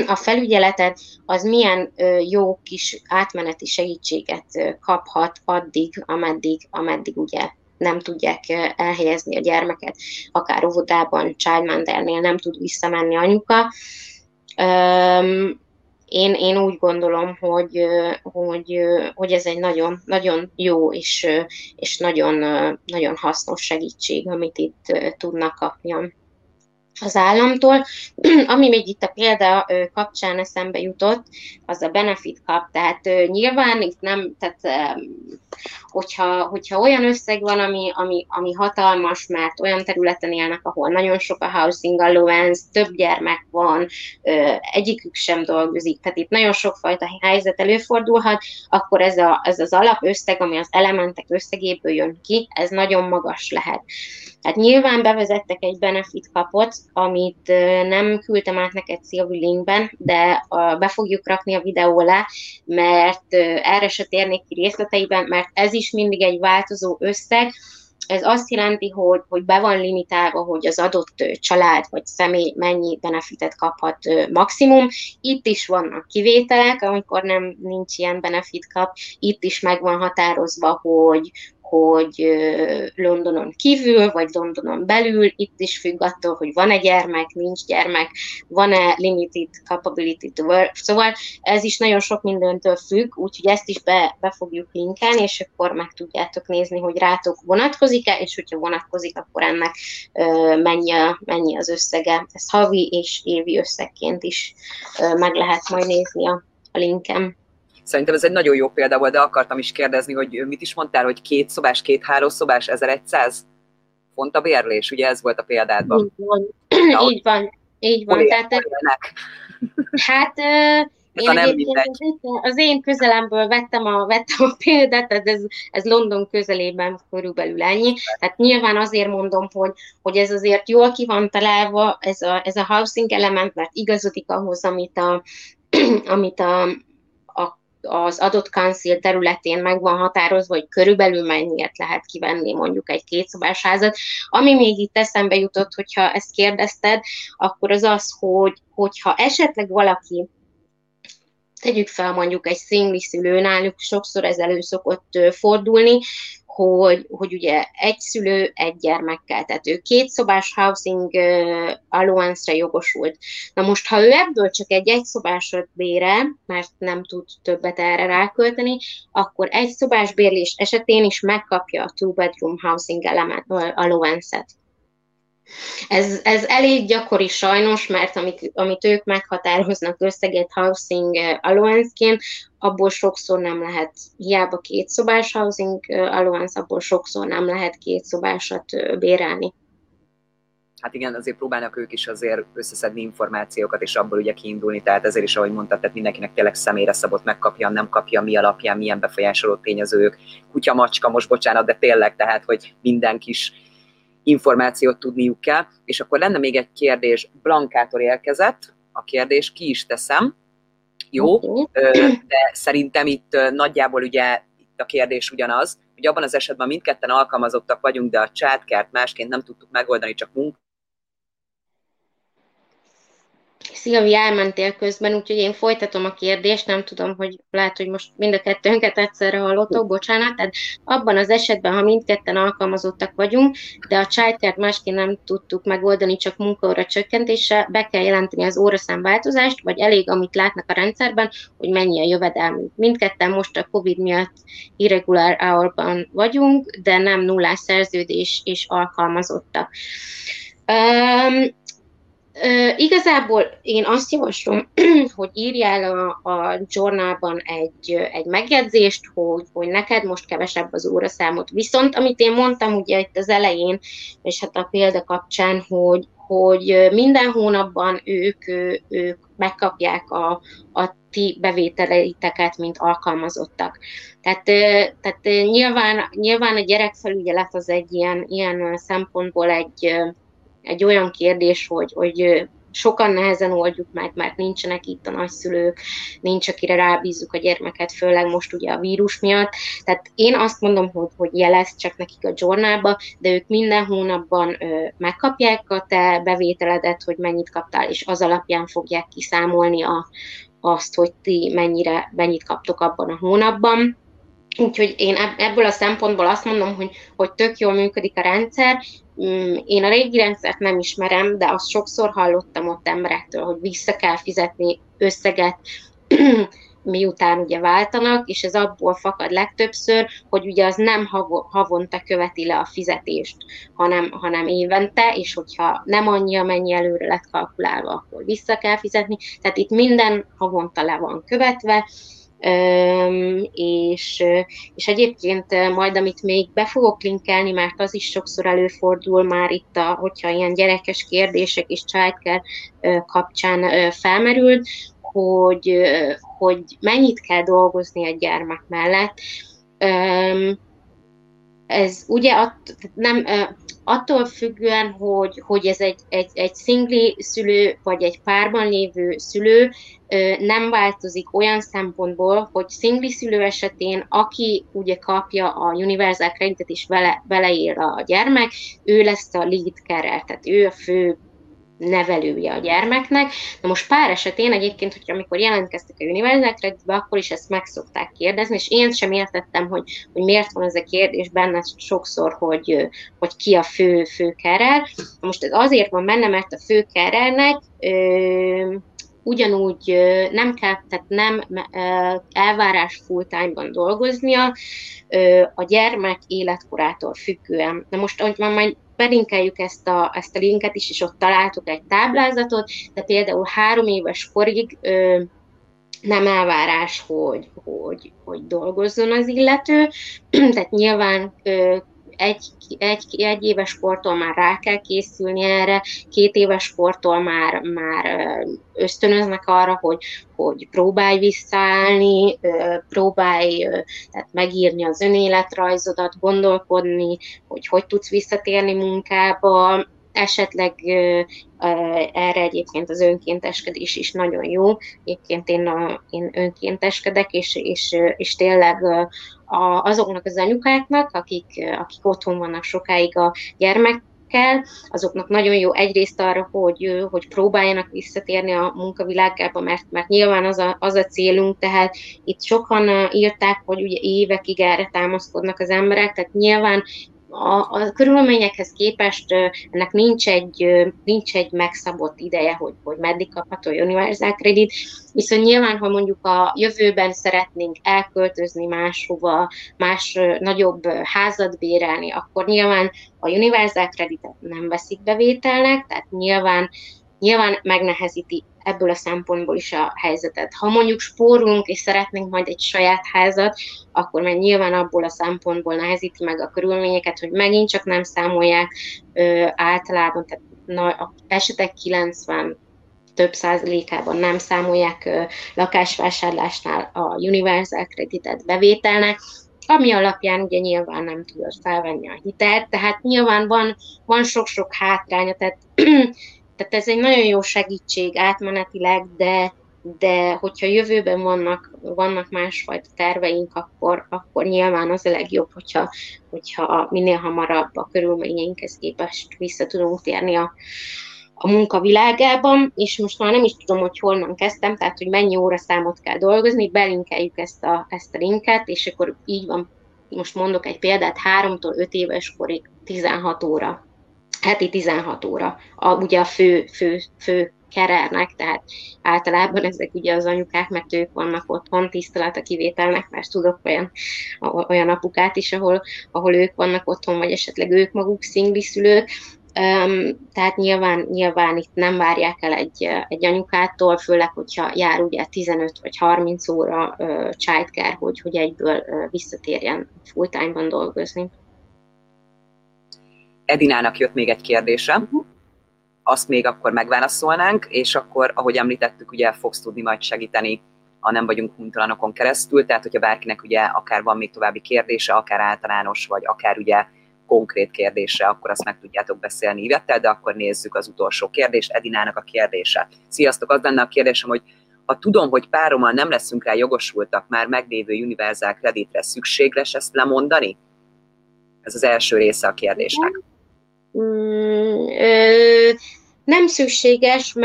a felügyeletet, az milyen jó kis átmeneti segítséget kaphat addig, ameddig ugye nem tudják elhelyezni a gyermeket, akár óvodában, childmindernél nem tud visszamenni anyuka. Én úgy gondolom, hogy ez egy nagyon, nagyon jó és nagyon, nagyon hasznos segítség, amit itt tudnak kapni az államtól. Ami még itt a példa kapcsán eszembe jutott, az a benefit kap. Tehát nyilván itt nem, tehát hogyha olyan összeg van, ami hatalmas, mert olyan területen élnek, ahol nagyon sok a housing allowance, több gyermek van, egyikük sem dolgozik, tehát itt nagyon sokfajta helyzet előfordulhat, akkor ez az alapösszeg, ami az elementek összegéből jön ki, ez nagyon magas lehet. Tehát nyilván bevezettek egy benefit kapot, amit nem küldtem át neked Szilvi linkben, de be fogjuk rakni a videó alá, mert erre se térnék ki részleteiben, mert ez is mindig egy változó összeg. Ez azt jelenti, hogy be van limitálva, hogy az adott család vagy személy mennyi benefitet kaphat maximum. Itt is vannak kivételek, amikor nincs ilyen benefit kap. Itt is meg van határozva, hogy Londonon kívül, vagy Londonon belül, itt is függ attól, hogy van-e gyermek, nincs gyermek, van-e limited capability to work, szóval ez is nagyon sok mindentől függ, úgyhogy ezt is be fogjuk linkelni, és akkor meg tudjátok nézni, hogy rátok vonatkozik-e, és hogyha vonatkozik, akkor ennek mennyi az összege. Ez havi és évi összegként is meg lehet majd nézni a linkem. Szerintem ez egy nagyon jó példa volt, de akartam is kérdezni, hogy mit is mondtál, hogy 2 szobás, 2-3 szobás, 1100 font a bérlés, ugye ez volt a példádban. Így van. Hát az én közelemből vettem a példát, ez London közelében körülbelül ennyi. Tehát nyilván azért mondom, hogy ez azért jól ki van találva, ez a housing element, mert igazodik ahhoz, amit az adott council területén meg van határozva, hogy körülbelül mennyiért lehet kivenni mondjuk egy 2 szobás házat. Ami még itt eszembe jutott, hogyha ezt kérdezted, akkor az az, hogyha esetleg valaki, tegyük fel mondjuk egy szingli szülő, náluk sokszor ez elő szokott fordulni, hogy ugye egy szülő egy gyermekkel, tehát ő 2 szobás housing allowance-re jogosult. Na most, ha ő ebből csak egy 1 szobásot bérel, mert nem tud többet erre rákölteni, akkor 1 szobás bérlés esetén is megkapja a 2-bedroom housing allowance-et. Ez elég gyakori sajnos, mert amit ők meghatároznak összeget housing allowance-ként, abból sokszor nem lehet, hiába 2 szobás housing allowance, abból sokszor nem lehet 2 szobásat bérelni. Hát igen, azért próbálnak ők is azért összeszedni információkat, és abból ugye kiindulni, tehát ezért is, ahogy mondtad, tehát mindenkinek tényleg személyre szabott, megkapja, nem kapja, mi alapján, milyen befolyásoló tényezők, kutya, macska, most bocsánat, de tényleg, tehát, hogy minden kis információt tudniuk kell. És akkor lenne még egy kérdés, Blankától érkezett a kérdés, ki is teszem. Jó, de szerintem itt nagyjából ugye itt a kérdés ugyanaz, hogy abban az esetben mindketten alkalmazottak vagyunk, de a csátkert másként nem tudtuk megoldani, csak munka. Szilvi, elmentél közben, úgyhogy én folytatom a kérdést, nem tudom, hogy lehet, hogy most mind a kettőnket egyszerre hallottok, bocsánat, tehát abban az esetben, ha mindketten alkalmazottak vagyunk, de a childcare-t másként nem tudtuk megoldani, csak munkaóra csökkentése, be kell jelenteni az óraszám változást, vagy elég, amit látnak a rendszerben, hogy mennyi a jövedelmünk. Mindketten most a Covid miatt irregular hour-ban vagyunk, de nem nullás szerződés és alkalmazottak. Igazából én azt javaslom, hogy írjál a journalban egy megjegyzést, hogy neked most kevesebb az óraszámot. Viszont, amit én mondtam ugye itt az elején, és hát a példa kapcsán, hogy minden hónapban ők megkapják a ti bevételeiteket, mint alkalmazottak. Tehát nyilván a gyerekfelügyelet az egy ilyen szempontból egy olyan kérdés, hogy sokan nehezen oldjuk meg, mert nincsenek itt a nagyszülők, nincs, akire rábízzuk a gyermeket, főleg most ugye a vírus miatt. Tehát én azt mondom, hogy jelezd csak nekik a journalba, de ők minden hónapban megkapják a te bevételedet, hogy mennyit kaptál, és az alapján fogják kiszámolni azt, hogy ti mennyit kaptok abban a hónapban. Úgyhogy én ebből a szempontból azt mondom, hogy tök jól működik a rendszer. Én a régi rendszert nem ismerem, de azt sokszor hallottam ott emberektől, hogy vissza kell fizetni összeget, miután ugye váltanak, és ez abból fakad legtöbbször, hogy ugye az nem havonta követi le a fizetést, hanem évente, és hogyha nem annyi, amennyi előre lett kalkulálva, akkor vissza kell fizetni. Tehát itt minden havonta le van követve, és egyébként majd, amit még be fogok linkelni, mert az is sokszor előfordul már itt, hogyha ilyen gyerekes kérdések és childcare kapcsán felmerül, hogy mennyit kell dolgozni a gyermek mellett. Ez ugye nem, attól függően, hogy ez egy szingli szülő, vagy egy párban lévő szülő, nem változik olyan szempontból, hogy szingli szülő esetén, aki ugye kapja a universal kreditet és vele él a gyermek, ő lesz a lead carer, tehát ő a fő nevelője a gyermeknek. Na most pár esetén egyébként, hogy amikor jelentkeztek a universal creditbe, akkor is ezt meg szokták kérdezni, és én sem értettem, hogy miért van ez a kérdés benne sokszor, hogy ki a fő carer. Na most ez azért van benne, mert a fő carernek ugyanúgy nem kell, tehát nem elvárás full-time-ban dolgoznia a gyermek életkorától függően. Na most, ahogy majd belinkeljük ezt a linket is, és ott találtuk egy táblázatot, de például 3 éves korig nem elvárás, hogy dolgozzon az illető, tehát nyilván egy éves kortól már rá kell készülni erre, 2 éves kortól már ösztönöznek arra, hogy próbálj visszaállni, próbálj tehát megírni az önéletrajzodat, gondolkodni, hogy tudsz visszatérni munkába, esetleg erre egyébként az önkénteskedés is nagyon jó. Egyébként én önkénteskedek, és tényleg azoknak az anyukáknak, akik otthon vannak sokáig a gyermekkel, azoknak nagyon jó egyrészt arra, hogy próbáljanak visszatérni a munkavilágába, mert nyilván az a célunk, tehát itt sokan írták, hogy ugye évekig erre támaszkodnak az emberek, tehát nyilván a körülményekhez képest ennek nincs egy megszabott ideje, hogy meddig kapható universal credit, viszont nyilván, ha mondjuk a jövőben szeretnénk elköltözni máshova, más nagyobb házat bérelni, akkor nyilván a universal creditet nem veszik bevételnek, tehát nyilván megnehezíti ebből a szempontból is a helyzetet. Ha mondjuk spórolunk, és szeretnénk majd egy saját házat, akkor meg nyilván abból a szempontból nehezíti meg a körülményeket, hogy megint csak nem számolják általában, tehát a esetek 90 több százalékában nem számolják lakásvásárlásnál a universal creditet bevételnek, ami alapján ugye nyilván nem tudod felvenni a hitelt, tehát nyilván van sok-sok hátránya, tehát ez egy nagyon jó segítség átmenetileg, de hogyha jövőben vannak másfajta terveink, akkor nyilván az a legjobb, hogyha minél hamarabb a körülményeinkhez képest vissza tudunk térni a munka világában, és most már nem is tudom, hogy honnan kezdtem, tehát, hogy mennyi óraszámot kell dolgozni, belinkeljük ezt a linket, és akkor így van, most mondok egy példát, 3-5 éves korig 16 óra, heti 16 óra, ugye a fő kerernek, tehát általában ezek ugye az anyukák, mert ők vannak otthon, tisztelet a kivételnek, mert tudok olyan apukát is, ahol ők vannak otthon, vagy esetleg ők maguk szingli szülők. Tehát nyilván itt nem várják el egy anyukától, főleg, hogyha jár ugye 15 vagy 30 óra childcare, hogy egyből visszatérjen full-time-ban dolgozni. Edinának jött még egy kérdése, azt még akkor megválaszolnánk, és akkor, ahogy említettük, ugye fogsz tudni majd segíteni a Nem vagyunk huntalanokon keresztül, tehát hogyha bárkinek ugye akár van még további kérdése, akár általános, vagy akár ugye konkrét kérdése, akkor azt meg tudjátok beszélni Ivettel, de akkor nézzük az utolsó kérdést, Edinának a kérdése. Sziasztok, az lenne a kérdésem, hogy ha tudom, hogy párommal nem leszünk rá jogosultak, már meglévő universal kreditre szükség lesz ezt lemondani? Ez az első része a kérdésnek. Nem szükséges,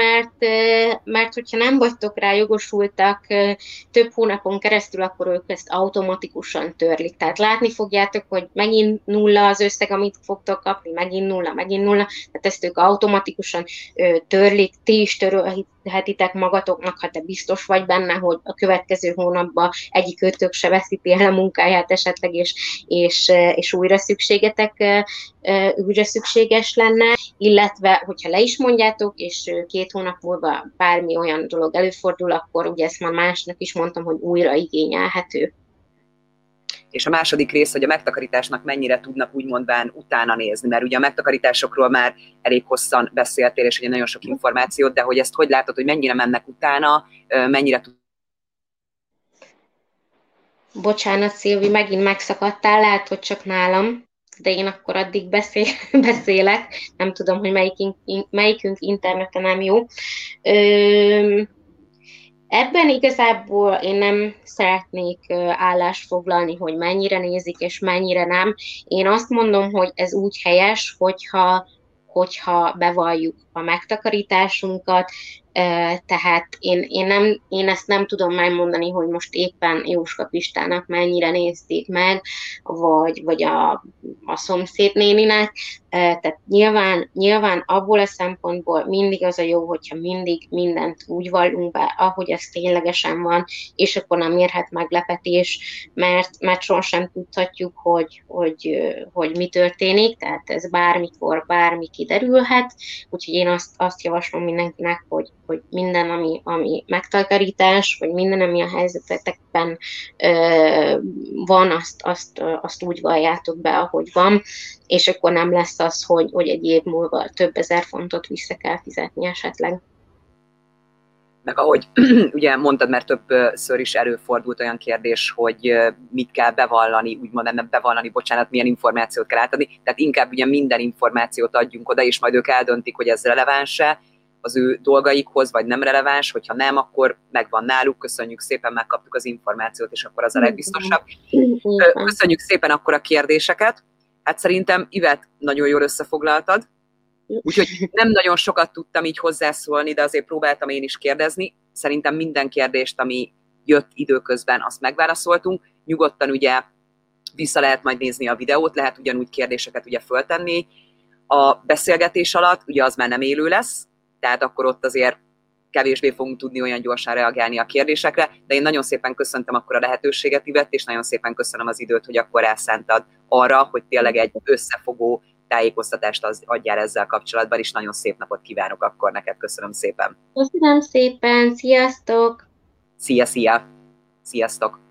mert hogyha nem vagytok rá jogosultak több hónapon keresztül, akkor ők ezt automatikusan törlik. Tehát látni fogjátok, hogy megint nulla az összeg, amit fogtok kapni, megint nulla. Tehát ezt ők automatikusan törlik, ti is törölhetitek magatoknak, ha te biztos vagy benne, hogy a következő hónapban egyik ötök se veszíti el a munkáját esetleg, és újra szükséges lenne, illetve hogyha le is mondjátok, és 2 hónap múlva bármi olyan dolog előfordul, akkor ugye ezt már másnak is mondtam, hogy újra igényelhető. És a második rész, hogy a megtakarításnak mennyire tudnak úgymondván utána nézni, mert ugye a megtakarításokról már elég hosszan beszéltél, és ugye nagyon sok információt, de hogy ezt hogy látod, hogy mennyire mennek utána, mennyire tudnak. Bocsánat, Szilvi, megint megszakadtál, lehet, hogy csak nálam. De én akkor addig beszélek, nem tudom, hogy melyikünk interneten nem jó. Ebben igazából én nem szeretnék állást foglalni, hogy mennyire nézik és mennyire nem. Én azt mondom, hogy ez úgy helyes, hogyha bevalljuk a megtakarításunkat, tehát én ezt nem tudom megmondani, hogy most éppen Jóska Pistának mennyire nézték meg, vagy a szomszédnéninek, tehát nyilván abból a szempontból mindig az a jó, hogyha mindig mindent úgy vallunk be, ahogy ez ténylegesen van, és akkor nem érhet meglepetés, mert sohasem tudhatjuk, hogy mi történik, tehát ez bármi kiderülhet, úgyhogy én azt javaslom mindenkinek, hogy minden, ami megtakarítás, vagy minden, ami a helyzetetekben van, azt úgy valljátok be, ahogy van, és akkor nem lesz az, hogy egy év múlva több ezer fontot vissza kell fizetni esetleg. Meg ahogy ugye mondtad, mert többször is előfordult olyan kérdés, hogy mit kell bevallani, úgymond nem bevallani, bocsánat, milyen információt kell átadni, tehát inkább ugye minden információt adjunk oda, és majd ők eldöntik, hogy ez releváns-e az ő dolgaikhoz, vagy nem releváns, hogyha nem, akkor megvan náluk, köszönjük szépen, megkaptuk az információt, és akkor az a legbiztosabb. Köszönjük szépen akkor a kérdéseket. Hát szerintem Ivet nagyon jól összefoglaltad, úgyhogy nem nagyon sokat tudtam így hozzászólni, de azért próbáltam én is kérdezni. Szerintem minden kérdést, ami jött időközben, azt megválaszoltunk. Nyugodtan ugye vissza lehet majd nézni a videót, lehet ugyanúgy kérdéseket ugye föltenni. A beszélgetés alatt ugye az már nem élő lesz, tehát akkor ott azért kevésbé fogunk tudni olyan gyorsan reagálni a kérdésekre, de én nagyon szépen köszöntöm akkor a lehetőséget, Ivett, és nagyon szépen köszönöm az időt, hogy akkor elszántad arra, hogy tényleg egy összefogó tájékoztatást adjál ezzel kapcsolatban, és nagyon szép napot kívánok akkor neked, köszönöm szépen. Köszönöm szépen, sziasztok! Szia, sziasztok!